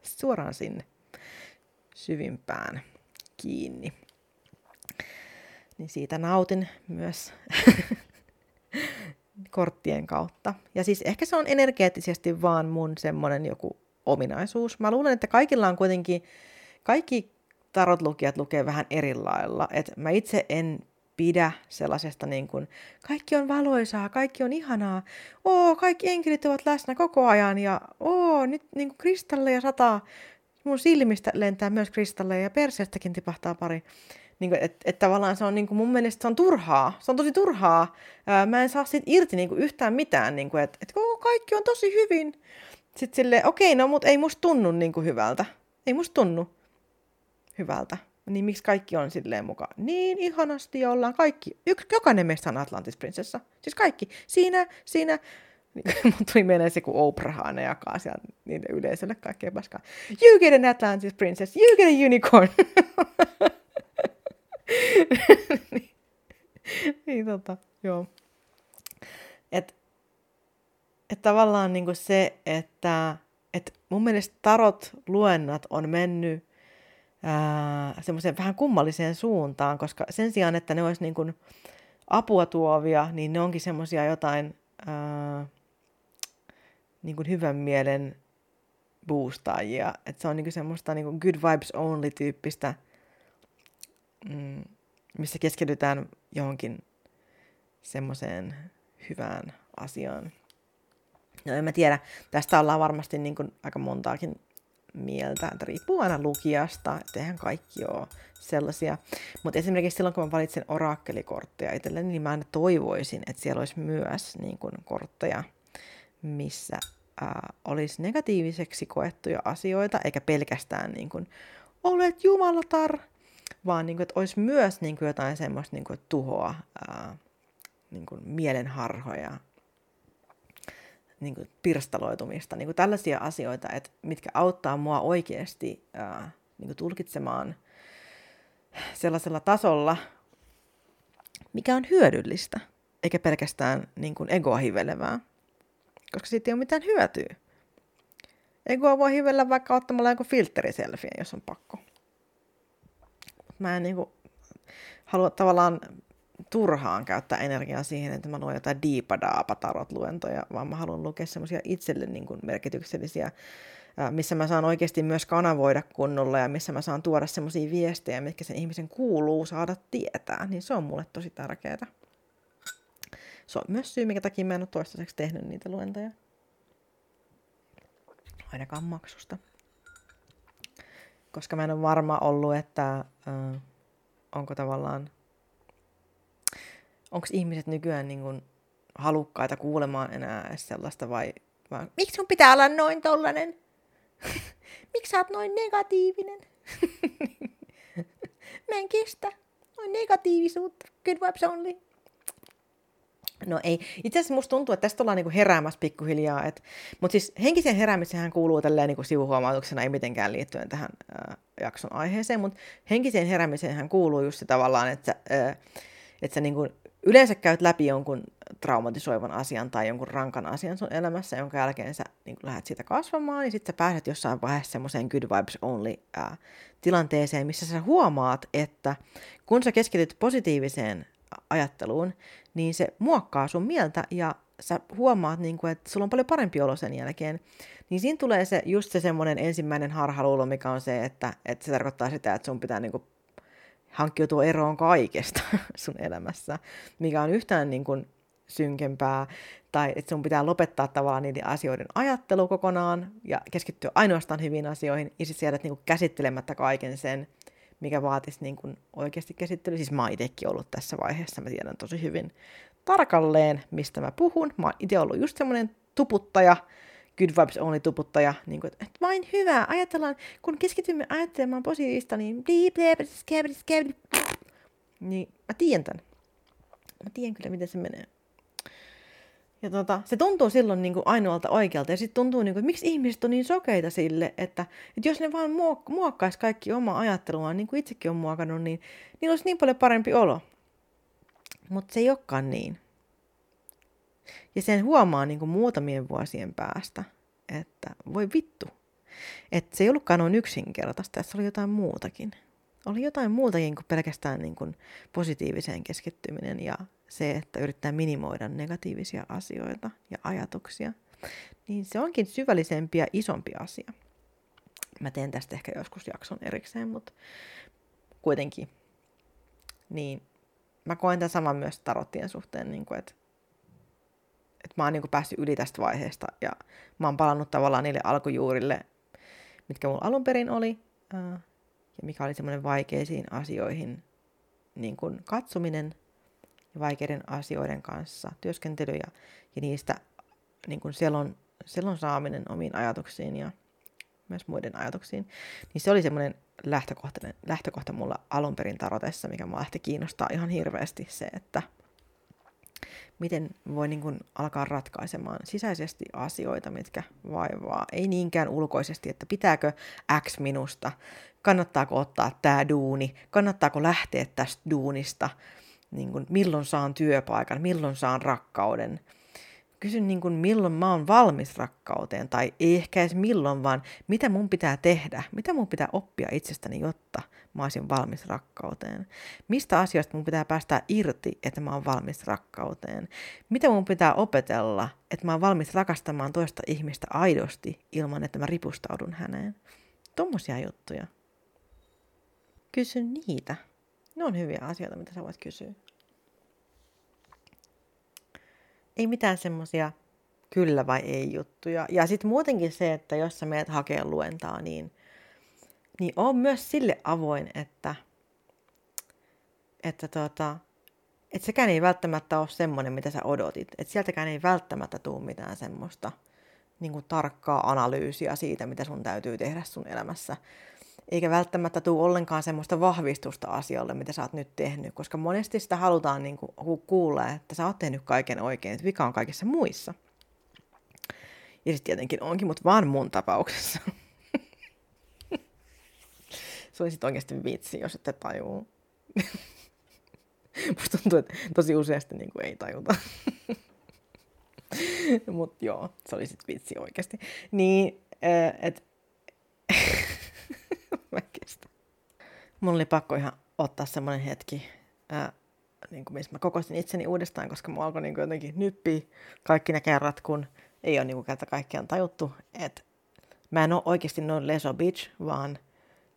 suoraan sinne. syvimpään kiinni. Niin siitä nautin myös korttien kautta. Ja siis ehkä se on energeettisesti vaan mun semmoinen joku ominaisuus. Mä luulen, että kaikilla on kuitenkin, kaikki tarotlukijat lukee vähän eri lailla. Et mä itse en pidä sellaisesta niin kuin, kaikki on valoisaa, kaikki on ihanaa, oo, kaikki enkelit ovat läsnä koko ajan ja oo, nyt niin kuin kristalleja sataa, mun silmistä lentää myös kristalleja ja perseestäkin tipahtaa pari. Niin että et tavallaan se on niin kuin, mun mielestä se on turhaa, se on tosi turhaa, Ää, mä en saa siitä irti niin kuin, yhtään mitään, niin että et, kaikki on tosi hyvin. Sitten silleen, okei, no mut ei musta tunnu niin kuin, hyvältä, ei musta tunnu hyvältä. Niin miksi kaikki on silleen mukaan? Niin ihanasti ja ollaan kaikki. Yks, jokainen meistä on Atlantis-prinsessa. Siis kaikki. Siinä, siinä. Mun tuli mieleen se, kun Oprah aina jakaa siellä niiden yleisölle kaikkea paskaa. You get an Atlantis-princess. You get a unicorn. niin, niin tota, joo. Että et tavallaan niinku se, että et mun mielestä tarot-luennat on mennyt semmoiseen vähän kummalliseen suuntaan, koska sen sijaan, että ne olisi niin kuin apua tuovia, niin ne onkin semmoisia jotain ää, niin kuin hyvän mielen boostaajia. Et se on niin kuin semmoista niin kuin good vibes only -tyyppistä, mm, missä keskitytään johonkin semmoiseen hyvään asiaan. No en mä tiedä, tästä ollaan varmasti niin kuin aika montaakin mieltä, että riippuu aina lukijasta, että eihän kaikki ole sellaisia. Mutta esimerkiksi silloin, kun mä valitsen orakkelikortteja itselleni, niin mä aina toivoisin, että siellä olisi myös niin kun, kortteja, missä ää, olisi negatiiviseksi koettuja asioita, eikä pelkästään niin kun, olet jumalatar, vaan niin kun, että olisi myös niin kun, jotain semmoista niin kun, tuhoa, ää, niin kun, mielenharhoja, niin kuin pirstaloitumista, niin kuin tällaisia asioita, että mitkä auttaa mua oikeasti ää, niin kuin tulkitsemaan sellaisella tasolla, mikä on hyödyllistä, eikä pelkästään niin kuin egoa hivelevää, koska siitä ei ole mitään hyötyä. Egoa voi hivellä vaikka ottamalla joku filteriselfie, jos on pakko. Mä en niin kuin halua tavallaan turhaan käyttää energiaa siihen, että mä luen jotain diipadaapa-tarot-luentoja, vaan mä haluan lukea semmoisia itselle niin kuin merkityksellisiä, missä mä saan oikeasti myös kanavoida kunnolla ja missä mä saan tuoda semmoisia viestejä, mitkä sen ihmisen kuuluu saada tietää, niin se on mulle tosi tärkeää. Se on myös syy, minkä takia mä en ole toistaiseksi tehnyt niitä luentoja. Ainakaan maksusta. Koska mä en ole varma ollut, että äh, onko tavallaan onko ihmiset nykyään niin kuin halukkaita kuulemaan enää sellaista vai, vai miksi sun pitää olla noin tollanen? Miksi sä oot noin negatiivinen? Mä en kestä. Noin negatiivisuutta. Good vibes only. No ei. Itse asiassa musta tuntuu, että tästä ollaan niin kuin heräämässä pikkuhiljaa. Mutta siis henkiseen heräämiseenhän kuuluu tälleen niin kuin sivuhuomautuksena, ei mitenkään liittyen tähän äh, jakson aiheeseen, mutta henkiseen heräämiseenhän kuuluu just se tavallaan, että äh, että sä niin kuin yleensä käyt läpi jonkun traumatisoivan asian tai jonkun rankan asian sun elämässä, jonka jälkeen sä niin kun lähdet siitä kasvamaan, niin sit sä pääset jossain vaiheessa semmoiseen good vibes only ää, tilanteeseen, missä sä huomaat, että kun sä keskityt positiiviseen ajatteluun, niin se muokkaa sun mieltä ja sä huomaat, niin kun, että sulla on paljon parempi olo sen jälkeen. Niin siinä tulee se, just se semmoinen ensimmäinen harhaluulo, mikä on se, että, että se tarkoittaa sitä, että sun pitää niin kun hankkiutua eroon kaikesta sun elämässä, mikä on yhtään niin kuin synkempää, tai että sun pitää lopettaa tavallaan niiden asioiden ajattelu kokonaan ja keskittyä ainoastaan hyviin asioihin, ja sitten sä jätät niin kuin käsittelemättä kaiken sen, mikä vaatisi niin kuin oikeasti käsittelyä. Siis mä oon itsekin ollut tässä vaiheessa, mä tiedän tosi hyvin tarkalleen, mistä mä puhun. Mä oon itse ollut just semmoinen tuputtaja, good vibes only -tuputtaja, niin kuin, että vain hyvää, ajatellaan, kun keskitymme ajattelemaan positiivista, niin niin mä tiedän tämän. Mä tiedän kyllä, miten se menee. Ja tota, se tuntuu silloin niin kuin ainoalta oikealta, ja sitten tuntuu, niin kuin, että miksi ihmiset on niin sokeita sille, että, että jos ne vaan muok- muokkaisi kaikki omaa ajatteluaan, niin kuin itsekin on muokannut, niin niillä olisi niin paljon parempi olo. Mutta se ei olekaan niin. Ja sen huomaa niin kuin muutamien vuosien päästä, että voi vittu, Että se ei ollutkaan noin yksinkertaista, että se oli jotain muutakin. Oli jotain muutakin kuin pelkästään niin kuin positiiviseen keskittyminen ja se, että yrittää minimoida negatiivisia asioita ja ajatuksia. Niin se onkin syvällisempi ja isompi asia. Mä teen tästä ehkä joskus jakson erikseen, mutta kuitenkin. Niin mä koen tämän saman myös tarottien suhteen, niin kuin, että että mä oon niin kuin päässyt yli tästä vaiheesta ja mä oon palannut tavallaan niille alkujuurille, mitkä mulla alun perin oli ja mikä oli semmoinen vaikeisiin asioihin niin kuin katsominen ja vaikeiden asioiden kanssa työskentely ja, ja niistä niin kuin selon, selon saaminen omiin ajatuksiin ja myös muiden ajatuksiin. Niin se oli semmoinen lähtökohta mulla alun perin tarotessa, mikä mua lähti kiinnostaa ihan hirveästi se, että miten voi niin kuin alkaa ratkaisemaan sisäisesti asioita, mitkä vaivaa. Ei niinkään ulkoisesti, että pitääkö X minusta, kannattaako ottaa tämä duuni, kannattaako lähteä tästä duunista, niin kuin milloin saan työpaikan, milloin saan rakkauden. Kysyn niin kuin milloin mä oon valmis rakkauteen, tai ei ehkä edes milloin, vaan mitä mun pitää tehdä, mitä mun pitää oppia itsestäni, jotta mä olisin valmis rakkauteen. Mistä asioista mun pitää päästä irti, että mä oon valmis rakkauteen. Mitä mun pitää opetella, että mä oon valmis rakastamaan toista ihmistä aidosti, ilman että mä ripustaudun häneen. Tommosia juttuja. Kysy niitä. Ne on hyviä asioita, mitä sä voit kysyä. Ei mitään semmoisia kyllä vai ei juttuja. Ja sitten muutenkin se, että jos sä menet hakemaan luentaa, niin, niin on myös sille avoin, että, että, tota, että sekään ei välttämättä ole semmoinen, mitä sä odotit. Että sieltäkään ei välttämättä tule mitään semmoista niin kuin tarkkaa analyysiä siitä, mitä sun täytyy tehdä sun elämässä. Eikä välttämättä tule ollenkaan semmoista vahvistusta asialle, mitä sä oot nyt tehnyt, koska monesti sitä halutaan niin kuin kuulla, että sä oot tehnyt kaiken oikein, että vika on kaikissa muissa. Ja sitten tietenkin onkin, mutta vaan mun tapauksessa. Se oli sitten oikeasti vitsi, jos ette tajuu. Musta tuntuu, että tosi useasti niin kuin ei tajuta. Mutta joo, se oli sitten vitsi oikeasti. Niin, että... Mulla oli pakko ihan ottaa semmoinen hetki, ää, niin kuin missä mä kokosin itseni uudestaan, koska mä alkoi niin kuin jotenkin nyppiä kaikki ne kerrat, kun ei ole niin kuin kerta kaikkiaan tajuttu, että mä en ole oikeasti noin leso bitch, vaan,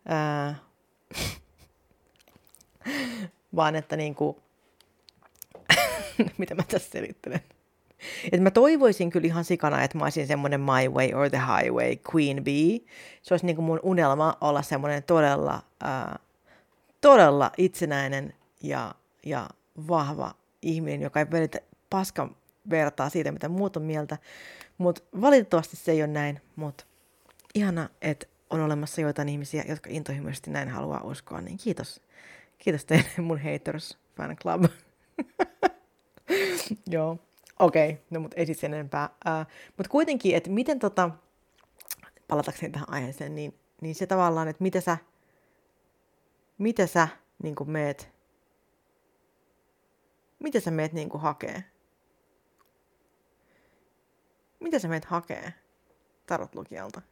ää, vaan että niin kuin, mitä mä tässä selittelen. Et mä toivoisin kyllä ihan sikana, että mä olisin semmoinen my way or the highway queen bee. Se olisi niin kuin mun unelma olla semmoinen todella, ää, todella itsenäinen ja, ja vahva ihminen, joka ei välitä paskan vertaa siitä, mitä muut on mieltä. Mutta valitettavasti se ei ole näin, mutta ihana, että on olemassa joitain ihmisiä, jotka intohimoisesti näin haluaa uskoa. Niin kiitos. Kiitos teille mun haters fan club. Joo. Okei, okay, no mutta ei siis sen enempää. Uh, mutta kuitenkin, että miten tota, palatakseni tähän aiheeseen, niin, niin se tavallaan, että mitä sä, mitä sä niin kuin meet, mitä sä meet niin kuin hakee? Mitä sä meet hakee tarotlukijalta?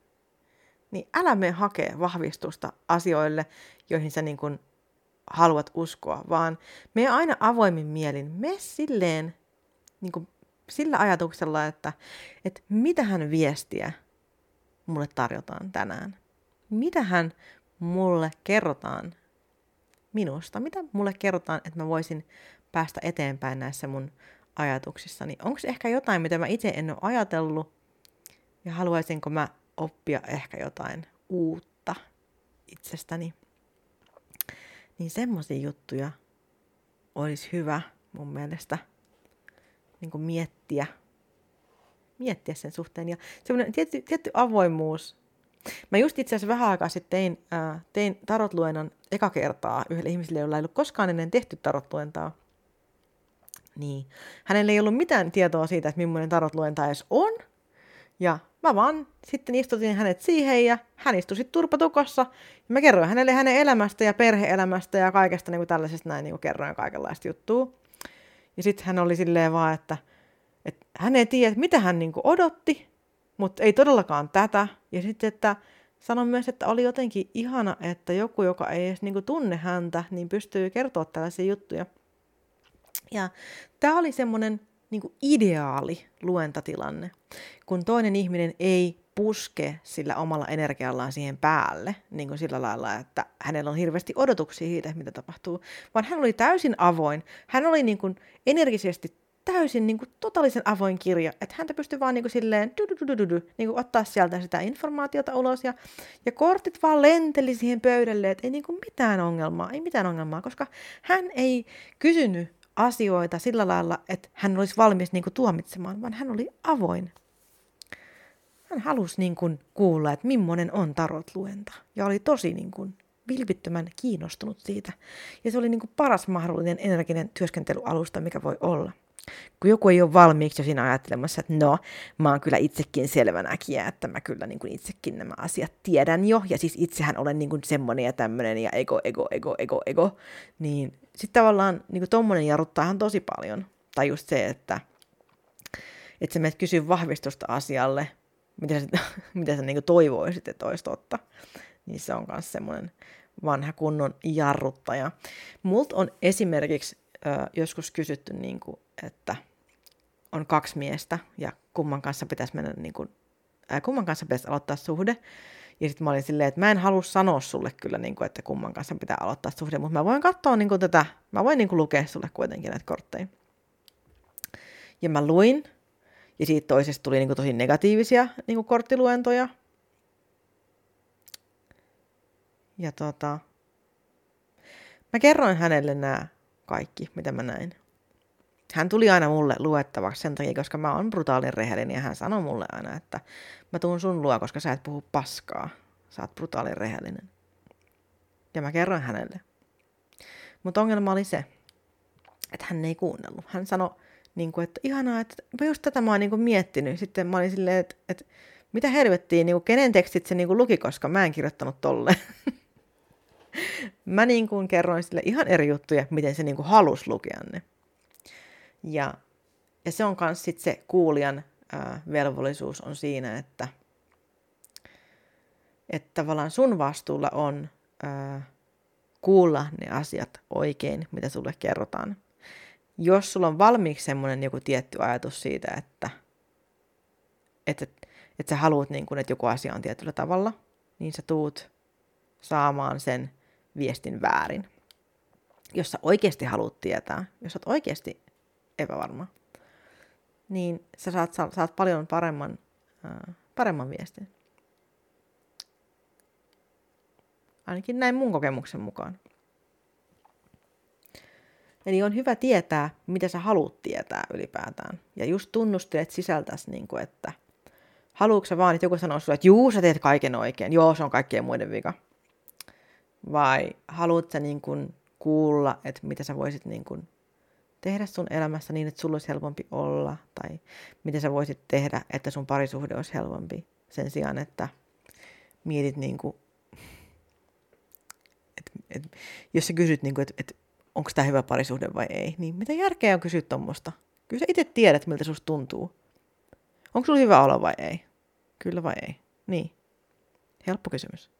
Niin älä mene hakee vahvistusta asioille, joihin sä niin kuin haluat uskoa, vaan mene aina avoimin mielin. Mene silleen, niin kuin sillä ajatuksella, että, että mitähän viestiä mulle tarjotaan tänään. Mitähän mulle kerrotaan minusta. Mitä mulle kerrotaan, että mä voisin päästä eteenpäin näissä mun ajatuksissani. Onko ehkä jotain, mitä mä itse en ole ajatellut ja haluaisinko mä oppia ehkä jotain uutta itsestäni. Niin semmoisia juttuja olisi hyvä mun mielestä niin kuin miettiä, miettiä sen suhteen. Ja semmoinen tietty, tietty avoimuus. Mä just itse asiassa vähän aikaa sitten tein, äh, tein tarotluennan eka kertaa yhdelle ihmiselle, jolla ei ollut koskaan ennen tehty tarotluentaa. Niin. Hänellä ei ollut mitään tietoa siitä, että millainen tarotluenta edes on. Ja mä vaan sitten istutin hänet siihen ja hän istui sitten turpatukossa. Ja mä kerroin hänelle hänen elämästä ja perhe-elämästä ja kaikesta niin kuin tällaisesta näin, niin kuin kerroin kaikenlaista juttua. Ja sitten hän oli silleen vaan, että, että hän ei tiedä, mitä hän niinku odotti, mutta ei todellakaan tätä. Ja sitten, että, Sanon myös, että oli jotenkin ihana, että joku, joka ei edes niinku tunne häntä, niin pystyy kertoa tällaisia juttuja. Ja tämä oli semmoinen niinku ideaali luentatilanne, kun toinen ihminen ei puske sillä omalla energiallaan siihen päälle, niin kuin sillä lailla, että hänellä on hirveästi odotuksia siitä, mitä tapahtuu, vaan hän oli täysin avoin. Hän oli niin kuin energisesti täysin niin kuin totaalisen avoin kirja, että häntä pystyi vaan niin kuin silleen niin kuin ottaa sieltä sitä informaatiota ulos, ja, ja kortit vaan lenteli siihen pöydälle, että ei niin kuin mitään ongelmaa, ei mitään ongelmaa, koska hän ei kysynyt asioita sillä lailla, että hän olisi valmis niin kuin tuomitsemaan, vaan hän oli avoin. Hän halusi niin kuin kuulla, että millainen on tarotluenta, ja oli tosi niin kuin vilpittömän kiinnostunut siitä. Ja se oli niin kuin paras mahdollinen energinen työskentelyalusta, mikä voi olla. Kun joku ei ole valmiiksi jo siinä ajattelemassa, että no, mä oon kyllä itsekin selvänäkijä, että mä kyllä niin kuin itsekin nämä asiat tiedän jo, ja siis itsehän olen niin kuin semmoinen ja tämmöinen, ja ego, ego, ego, ego, ego. Niin sitten tavallaan niin kuin tommonen jarruttaahan tosi paljon. Tai just se, että, että sä menet kysyä vahvistusta asialle, mitä sä, mitä sä niin kuin toivoisit, että olisi totta. Niin se on myös semmoinen vanha kunnon jarruttaja. Mult on esimerkiksi ö, joskus kysytty, niin kuin, että on kaksi miestä ja kumman kanssa pitäisi mennä, niin kuin, ää, kumman kanssa pitäisi aloittaa suhde. Ja sitten mä olin silleen, että mä en halua sanoa sulle kyllä, niin kuin, että kumman kanssa pitää aloittaa suhde, mutta mä voin katsoa niin kuin, tätä, mä voin niin kuin, lukea sulle kuitenkin näitä kortteja. Ja mä luin, ja siitä toisesta tuli niin kuin, tosi negatiivisia niin kuin, korttiluentoja. Ja tota, mä kerroin hänelle nämä kaikki, mitä mä näin. Hän tuli aina mulle luettavaksi sen takia, koska mä oon brutaalin rehellinen, ja hän sanoi mulle aina, että mä tuun sun luo, koska sä et puhu paskaa. Sä oot brutaalin rehellinen. Ja mä kerroin hänelle. Mutta ongelma oli se, että hän ei kuunnellut. Hän sanoi, niin kuin, että ihanaa, että mä just tätä mä oon niin kuin miettinyt. Sitten mä olin silleen, että, että mitä helvettiä, niin kuin, kenen tekstit se niin kuin luki, koska mä en kirjoittanut tolle. Mä niin kuin kerroin sille ihan eri juttuja, miten se niin kuin halusi lukea ne. Ja, ja se on myös sitten se kuulijan ää, velvollisuus on siinä, että, että tavallaan sun vastuulla on ää, kuulla ne asiat oikein, mitä sulle kerrotaan. Jos sulla on valmiiksi semmoinen joku tietty ajatus siitä, että, että, että sä haluat, niin kun, että joku asia on tietyllä tavalla, niin sä tuut saamaan sen viestin väärin. Jos sä oikeasti haluat tietää, jos sä oot oikeasti epävarma, niin sä saat, sä saat paljon paremman, äh, paremman viestin. Ainakin näin mun kokemuksen mukaan. Eli on hyvä tietää, mitä sä haluat tietää ylipäätään. Ja just tunnustelet sisältäsi, niin kuin, että haluatko sä vaan, että joku sanoo sulle, että juu, sä teet kaiken oikein. Joo, se on kaikkien muiden vika. Vai haluatko sä niin kuin kuulla, että mitä sä voisit niin kuin tehdä sun elämässä niin, että sulla olisi helpompi olla. Tai mitä sä voisit tehdä, että sun parisuhde olisi helpompi. Sen sijaan, että mietit niin kuin, että, että jos sä kysyt niin kuin, että, että onko tämä hyvä parisuhde vai ei, niin mitä järkeä on kysyä tuommoista? Kyllä sä itse tiedät, miltä susta tuntuu. Onko sulla hyvä olla vai ei? Kyllä vai ei? Niin. Helppo kysymys.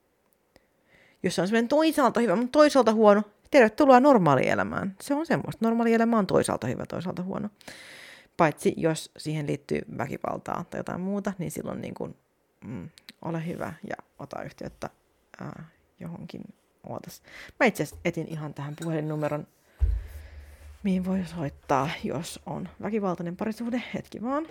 Jos se on semmoinen toisaalta hyvä, mutta toisaalta huono, tervetuloa normaalielämään. Se on semmoista. Normaalielämä on toisaalta hyvä, toisaalta huono. Paitsi jos siihen liittyy väkivaltaa tai jotain muuta, niin silloin niin kuin, mm, ole hyvä ja ota yhteyttä äh, johonkin. Ootas. Mä itse asiassa etin ihan tähän puhelinnumeron, mihin voi soittaa, jos on väkivaltainen parisuhde. Hetki vaan.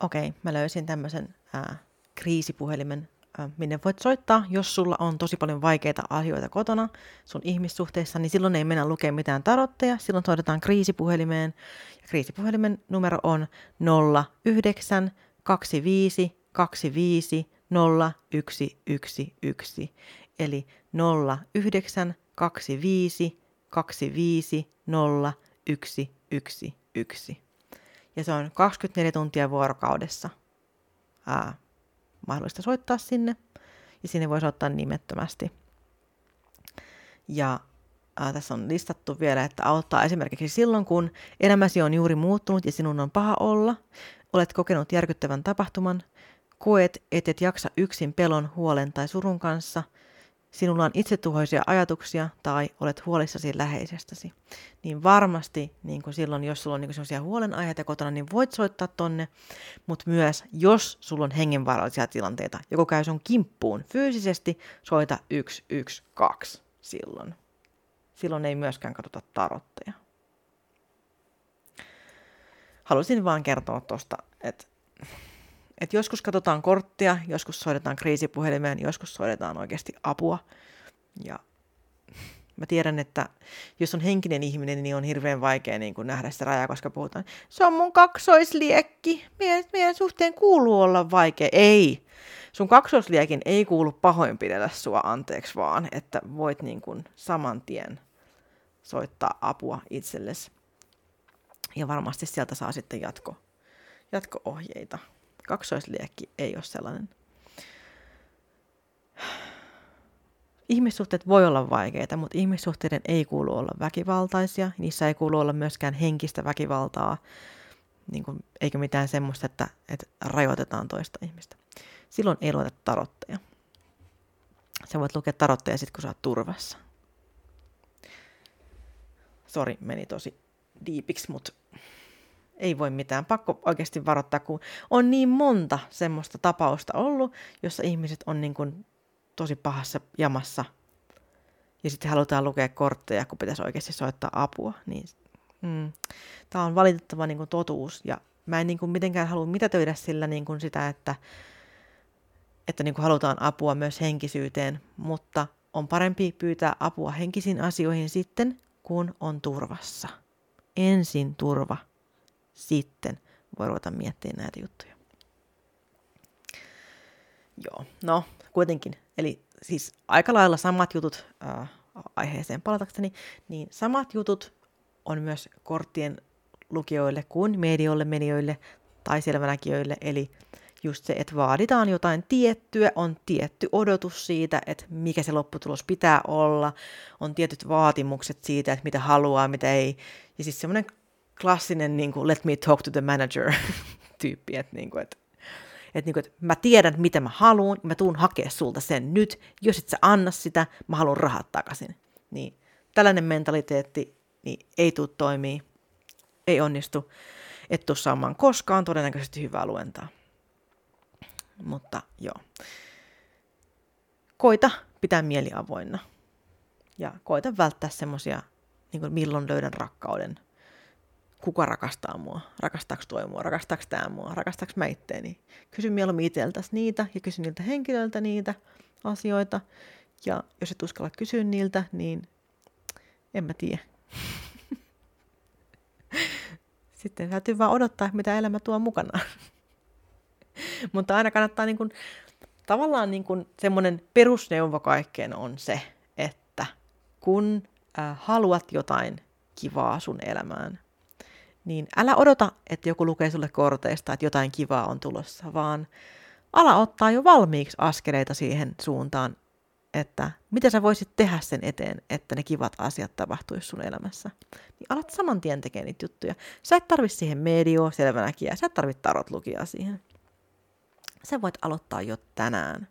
Okei, mä löysin tämmöisen äh, kriisipuhelimen, äh, minne voit soittaa, jos sulla on tosi paljon vaikeita asioita kotona sun ihmissuhteissa, niin silloin ei mennä lukea mitään tarotteja, silloin soitetaan kriisipuhelimeen. Ja kriisipuhelimen numero on nolla yhdeksän kaksi viisi kaksi viisi nolla yksi yksi yksi. Eli nolla yhdeksän kaksi viisi kaksi viisi nolla yksi yksi yksi. Ja se on kaksikymmentäneljä tuntia vuorokaudessa Ää, mahdollista soittaa sinne. Ja sinne voi soittaa nimettömästi. Ja ää, tässä on listattu vielä, että auttaa esimerkiksi silloin, kun elämäsi on juuri muuttunut ja sinun on paha olla. Olet kokenut järkyttävän tapahtuman. Koet, et et jaksa yksin pelon, huolen tai surun kanssa. Sinulla on itsetuhoisia ajatuksia tai olet huolissasi läheisestäsi. Niin varmasti, niin kuin silloin, jos sulla on niin sellaisia huolenaiheita kotona, niin voit soittaa tonne. Mutta myös, jos sulla on hengenvaarallisia tilanteita, joko käy sun kimppuun fyysisesti, soita yksi yksi kaksi silloin. Silloin ei myöskään katsota tarotteja. Halusin vaan kertoa tuosta, että Et joskus katsotaan korttia, joskus soitetaan kriisipuhelimeen, joskus soitetaan oikeasti apua. Ja mä tiedän, että jos on henkinen ihminen, niin on hirveän vaikea niin kuin nähdä sitä rajaa, koska puhutaan, se on mun kaksoisliekki, meidän, meidän suhteen kuuluu olla vaikea. Ei, sun kaksoisliekin ei kuulu pahoinpidellä sua, anteeksi vaan, että voit niin kuin saman tien soittaa apua itsellesi. Ja varmasti sieltä saa sitten jatko, jatko-ohjeita. Kaksoisliekki ei ole sellainen. Ihmissuhteet voi olla vaikeita, mutta ihmissuhteiden ei kuulu olla väkivaltaisia. Niissä ei kuulu olla myöskään henkistä väkivaltaa, niin kuin, eikä mitään semmoista, että, että rajoitetaan toista ihmistä. Silloin ei lueta tarotteja. Sä voit lukea tarotteja sitten, kun sä oot turvassa. Sori, meni tosi diipiksi, mutta ei voi mitään, pakko oikeasti varoittaa, kun on niin monta semmoista tapausta ollut, jossa ihmiset on niin kuin tosi pahassa jamassa ja sitten halutaan lukea kortteja, kun pitäisi oikeasti soittaa apua. Niin, mm, tämä on valitettava niin kuin totuus ja mä en niin kuin mitenkään halua mitätöidä sillä niin kuin sitä, että, että niin kuin halutaan apua myös henkisyyteen, mutta on parempi pyytää apua henkisiin asioihin sitten, kun on turvassa. Ensin turva. Sitten voi ruveta miettimään näitä juttuja. Joo, no kuitenkin. Eli siis aika lailla samat jutut, äh, aiheeseen palatakseni, niin samat jutut on myös korttien lukijoille kuin medioille, mediöille tai selvänäkijöille. Eli just se, että vaaditaan jotain tiettyä, on tietty odotus siitä, että mikä se lopputulos pitää olla, on tietyt vaatimukset siitä, että mitä haluaa, mitä ei. Ja siis semmoinen klassinen niin kuin, let me talk to the manager-tyyppi, että niin kuin, et, et, niin kuin, et, mä tiedän, mitä mä haluun, mä tuun hakea sulta sen nyt, jos et sä anna sitä, mä haluan rahat takaisin. Niin, tällainen mentaliteetti niin ei tule toimii, ei onnistu, et tuu saamaan koskaan todennäköisesti hyvää luentaa. Mutta joo, koita pitää mieli avoinna ja koita välttää semmoisia, niin kuin, milloin löydän rakkauden. Kuka rakastaa mua? Rakastaako toi mua? Rakastaako tää mua? Rakastaako mä itteeni? Kysy mieluummin itseltäsi niitä ja kysy niiltä henkilöiltä niitä asioita. Ja jos et uskalla kysyä niiltä, niin en mä tiedä. Sitten täytyy vaan odottaa, mitä elämä tuo mukanaan. Mutta aina kannattaa niin kun, tavallaan niin kun semmoinen perusneuvo kaikkeen on se, että kun äh, haluat jotain kivaa sun elämään, niin älä odota, että joku lukee sulle korteista, että jotain kivaa on tulossa, vaan ala ottaa jo valmiiksi askeleita siihen suuntaan, että mitä sä voisit tehdä sen eteen, että ne kivat asiat tapahtuisi sun elämässä. Niin alat saman tien tekemään niitä juttuja. Sä et tarvi siihen medioa, selvänäkijää, sä et tarvi tarotlukijaa siihen. Sä voit aloittaa jo tänään.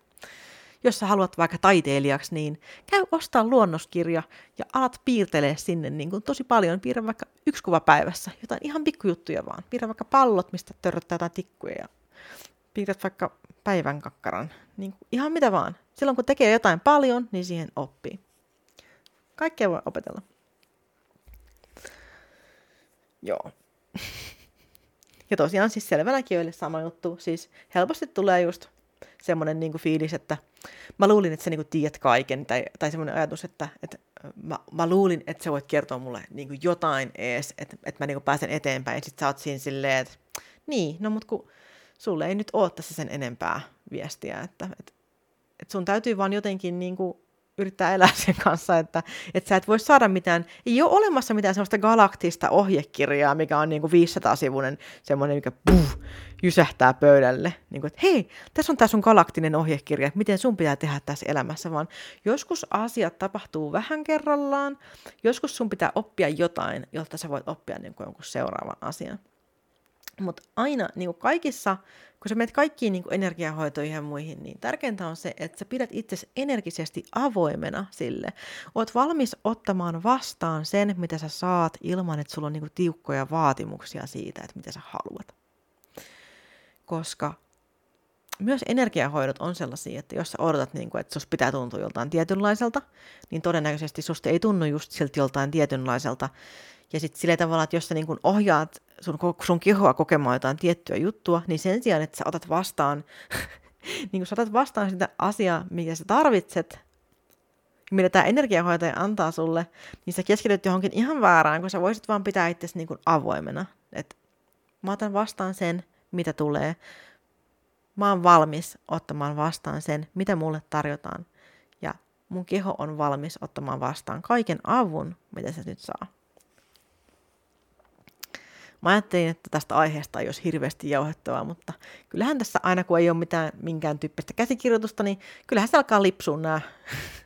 Jos sä haluat vaikka taiteilijaksi, niin käy ostaa luonnoskirja ja alat piirtelee sinne niin kuin tosi paljon. Piirrä vaikka yksi kuva päivässä, jotain ihan pikkujuttuja vaan. Piirrä vaikka pallot, mistä törröttää jotain tikkuja ja piirrät vaikka päivän kakkaran. Niin kuin ihan mitä vaan. Silloin kun tekee jotain paljon, niin siihen oppii. Kaikkea voi opetella. Joo. Ja tosiaan siis selvänäkijöille sama juttu. Siis helposti tulee just semmoinen niinku fiilis, että mä luulin, että sä niinku tiedät kaiken, tai, tai semmoinen ajatus, että, että mä, mä luulin, että sä voit kertoa mulle niinku jotain ees, että, että mä niinku pääsen eteenpäin, ja sit sä oot siinä silleen, että niin, no mut kun sulle ei nyt oo tässä sen enempää viestiä, että, että, että sun täytyy vaan jotenkin niinku yrittää elää sen kanssa, että, että sä et voi saada mitään, ei ole olemassa mitään semmoista galaktista ohjekirjaa, mikä on niinku viisisataa-sivuinen semmoinen, mikä puh, jysähtää pöydälle. Niinku, että hei, tässä on tää sun galaktinen ohjekirja, miten sun pitää tehdä tässä elämässä, vaan joskus asiat tapahtuu vähän kerrallaan, joskus sun pitää oppia jotain, jotta sä voit oppia niinku jonkun seuraavan asian. Mutta aina niin kuin kaikissa, kun sä menet kaikkiin niin kuin energiahoitoihin ja muihin, niin tärkeintä on se, että sä pidät itsesi energisesti avoimena sille. Oot valmis ottamaan vastaan sen, mitä sä saat, ilman että sulla on niin kuin tiukkoja vaatimuksia siitä, että mitä sä haluat. Koska myös energiahoidot on sellaisia, että jos sä odotat, niin kuin, että sus pitää tuntua joltain tietynlaiselta, niin todennäköisesti susta ei tunnu just siltä joltain tietynlaiselta. Ja sitten sillä tavalla, että jos sä niin kun ohjaat sun, sun kehoa kokemaan jotain tiettyä juttua, niin sen sijaan, että sä otat vastaan, niin kun sä otat vastaan sitä asiaa, mitä sä tarvitset, mitä tämä energiahoitaja antaa sulle, niin sä keskityt johonkin ihan väärään, kun sä voisit vaan pitää itsesi niin kun avoimena. Et mä otan vastaan sen, mitä tulee. Mä oon valmis ottamaan vastaan sen, mitä mulle tarjotaan. Ja mun keho on valmis ottamaan vastaan kaiken avun, mitä se nyt saa. Mä ajattelin, että tästä aiheesta ei olisi hirveästi jauhettavaa, mutta kyllähän tässä aina, kun ei ole mitään minkään tyyppistä käsikirjoitusta, niin kyllähän se alkaa lipsua nämä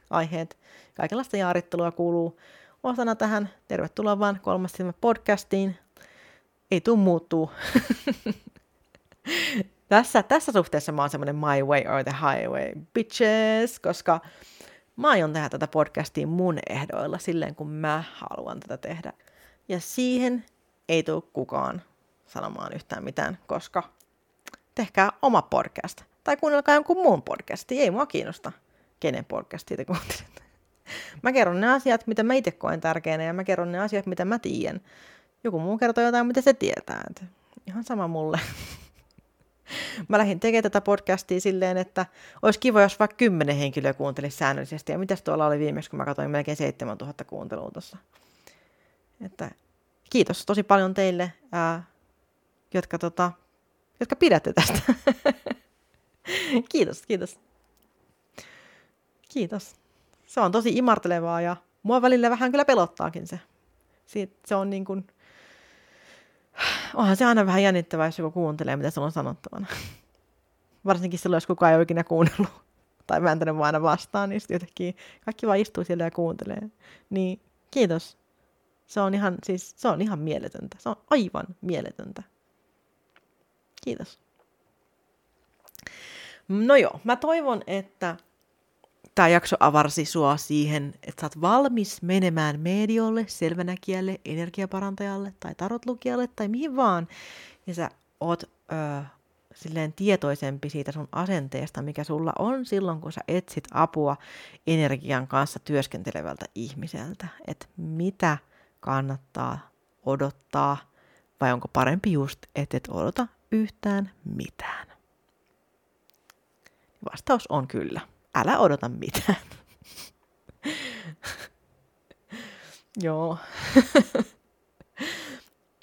aiheet. Kaikenlaista jaarittelua kuuluu osana tähän. Tervetuloa vaan Kolmasilmä podcastiin. Ei tuu muuttuu. tässä, tässä suhteessa mä oon semmoinen my way or the highway bitches, koska mä aion tehdä tätä podcastia mun ehdoilla silleen, kun mä haluan tätä tehdä. Ja siihen ei tule kukaan sanomaan yhtään mitään, koska tehkää oma podcast. Tai kuunnelkaa jonkun muun podcastia. Ei mua kiinnosta, kenen podcastia te kuuntelette. Mä kerron ne asiat, mitä mä itse koen tärkeänä, ja mä kerron ne asiat, mitä mä tiedän. Joku muu kertoo jotain, mitä se tietää. Et ihan sama mulle. Mä lähdin tekemään tätä podcastia silleen, että olisi kiva, jos vaikka kymmenen henkilöä kuuntelisi säännöllisesti. Ja mitäs tuolla oli viimeksi, kun mä katsoin melkein seitsemäntuhatta kuuntelua tuossa. Että kiitos tosi paljon teille, ää, jotka, tota, jotka pidätte tästä. Kiitos, kiitos. Kiitos. Se on tosi imartelevaa ja mua välillä vähän kyllä pelottaakin se. Siit, se on niin kuin, onhan se aina vähän jännittävää, jos joku kuuntelee, mitä sulla on sanottavana. Varsinkin silloin, jos kukaan ei ole ikinä kuunnellut tai mä en tänne vaan aina vastaan, niin sitten jotenkin kaikki vaan istuu siellä ja kuuntelee. Niin kiitos. Se on ihan, siis se on ihan mieletöntä. Se on aivan mieletöntä. Kiitos. No joo, mä toivon, että tämä jakso avarsi sua siihen, että sä oot valmis menemään mediolle, selvänäkijälle, energiaparantajalle tai tarotlukijalle tai mihin vaan. Ja sä oot öö, silleen tietoisempi siitä sun asenteesta, mikä sulla on silloin, kun sä etsit apua energian kanssa työskentelevältä ihmiseltä. Että mitä kannattaa odottaa, vai onko parempi just, et et odota yhtään mitään? Vastaus on kyllä. Älä odota mitään. Joo.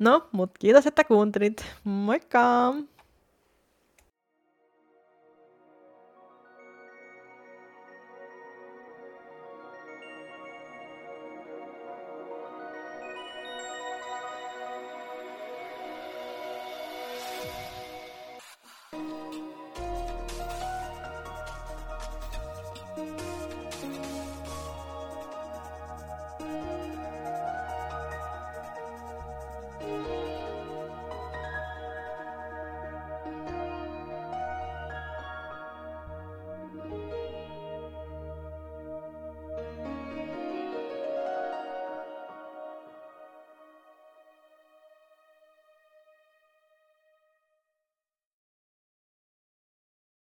No, mut kiitos, että kuuntelit. Moikka!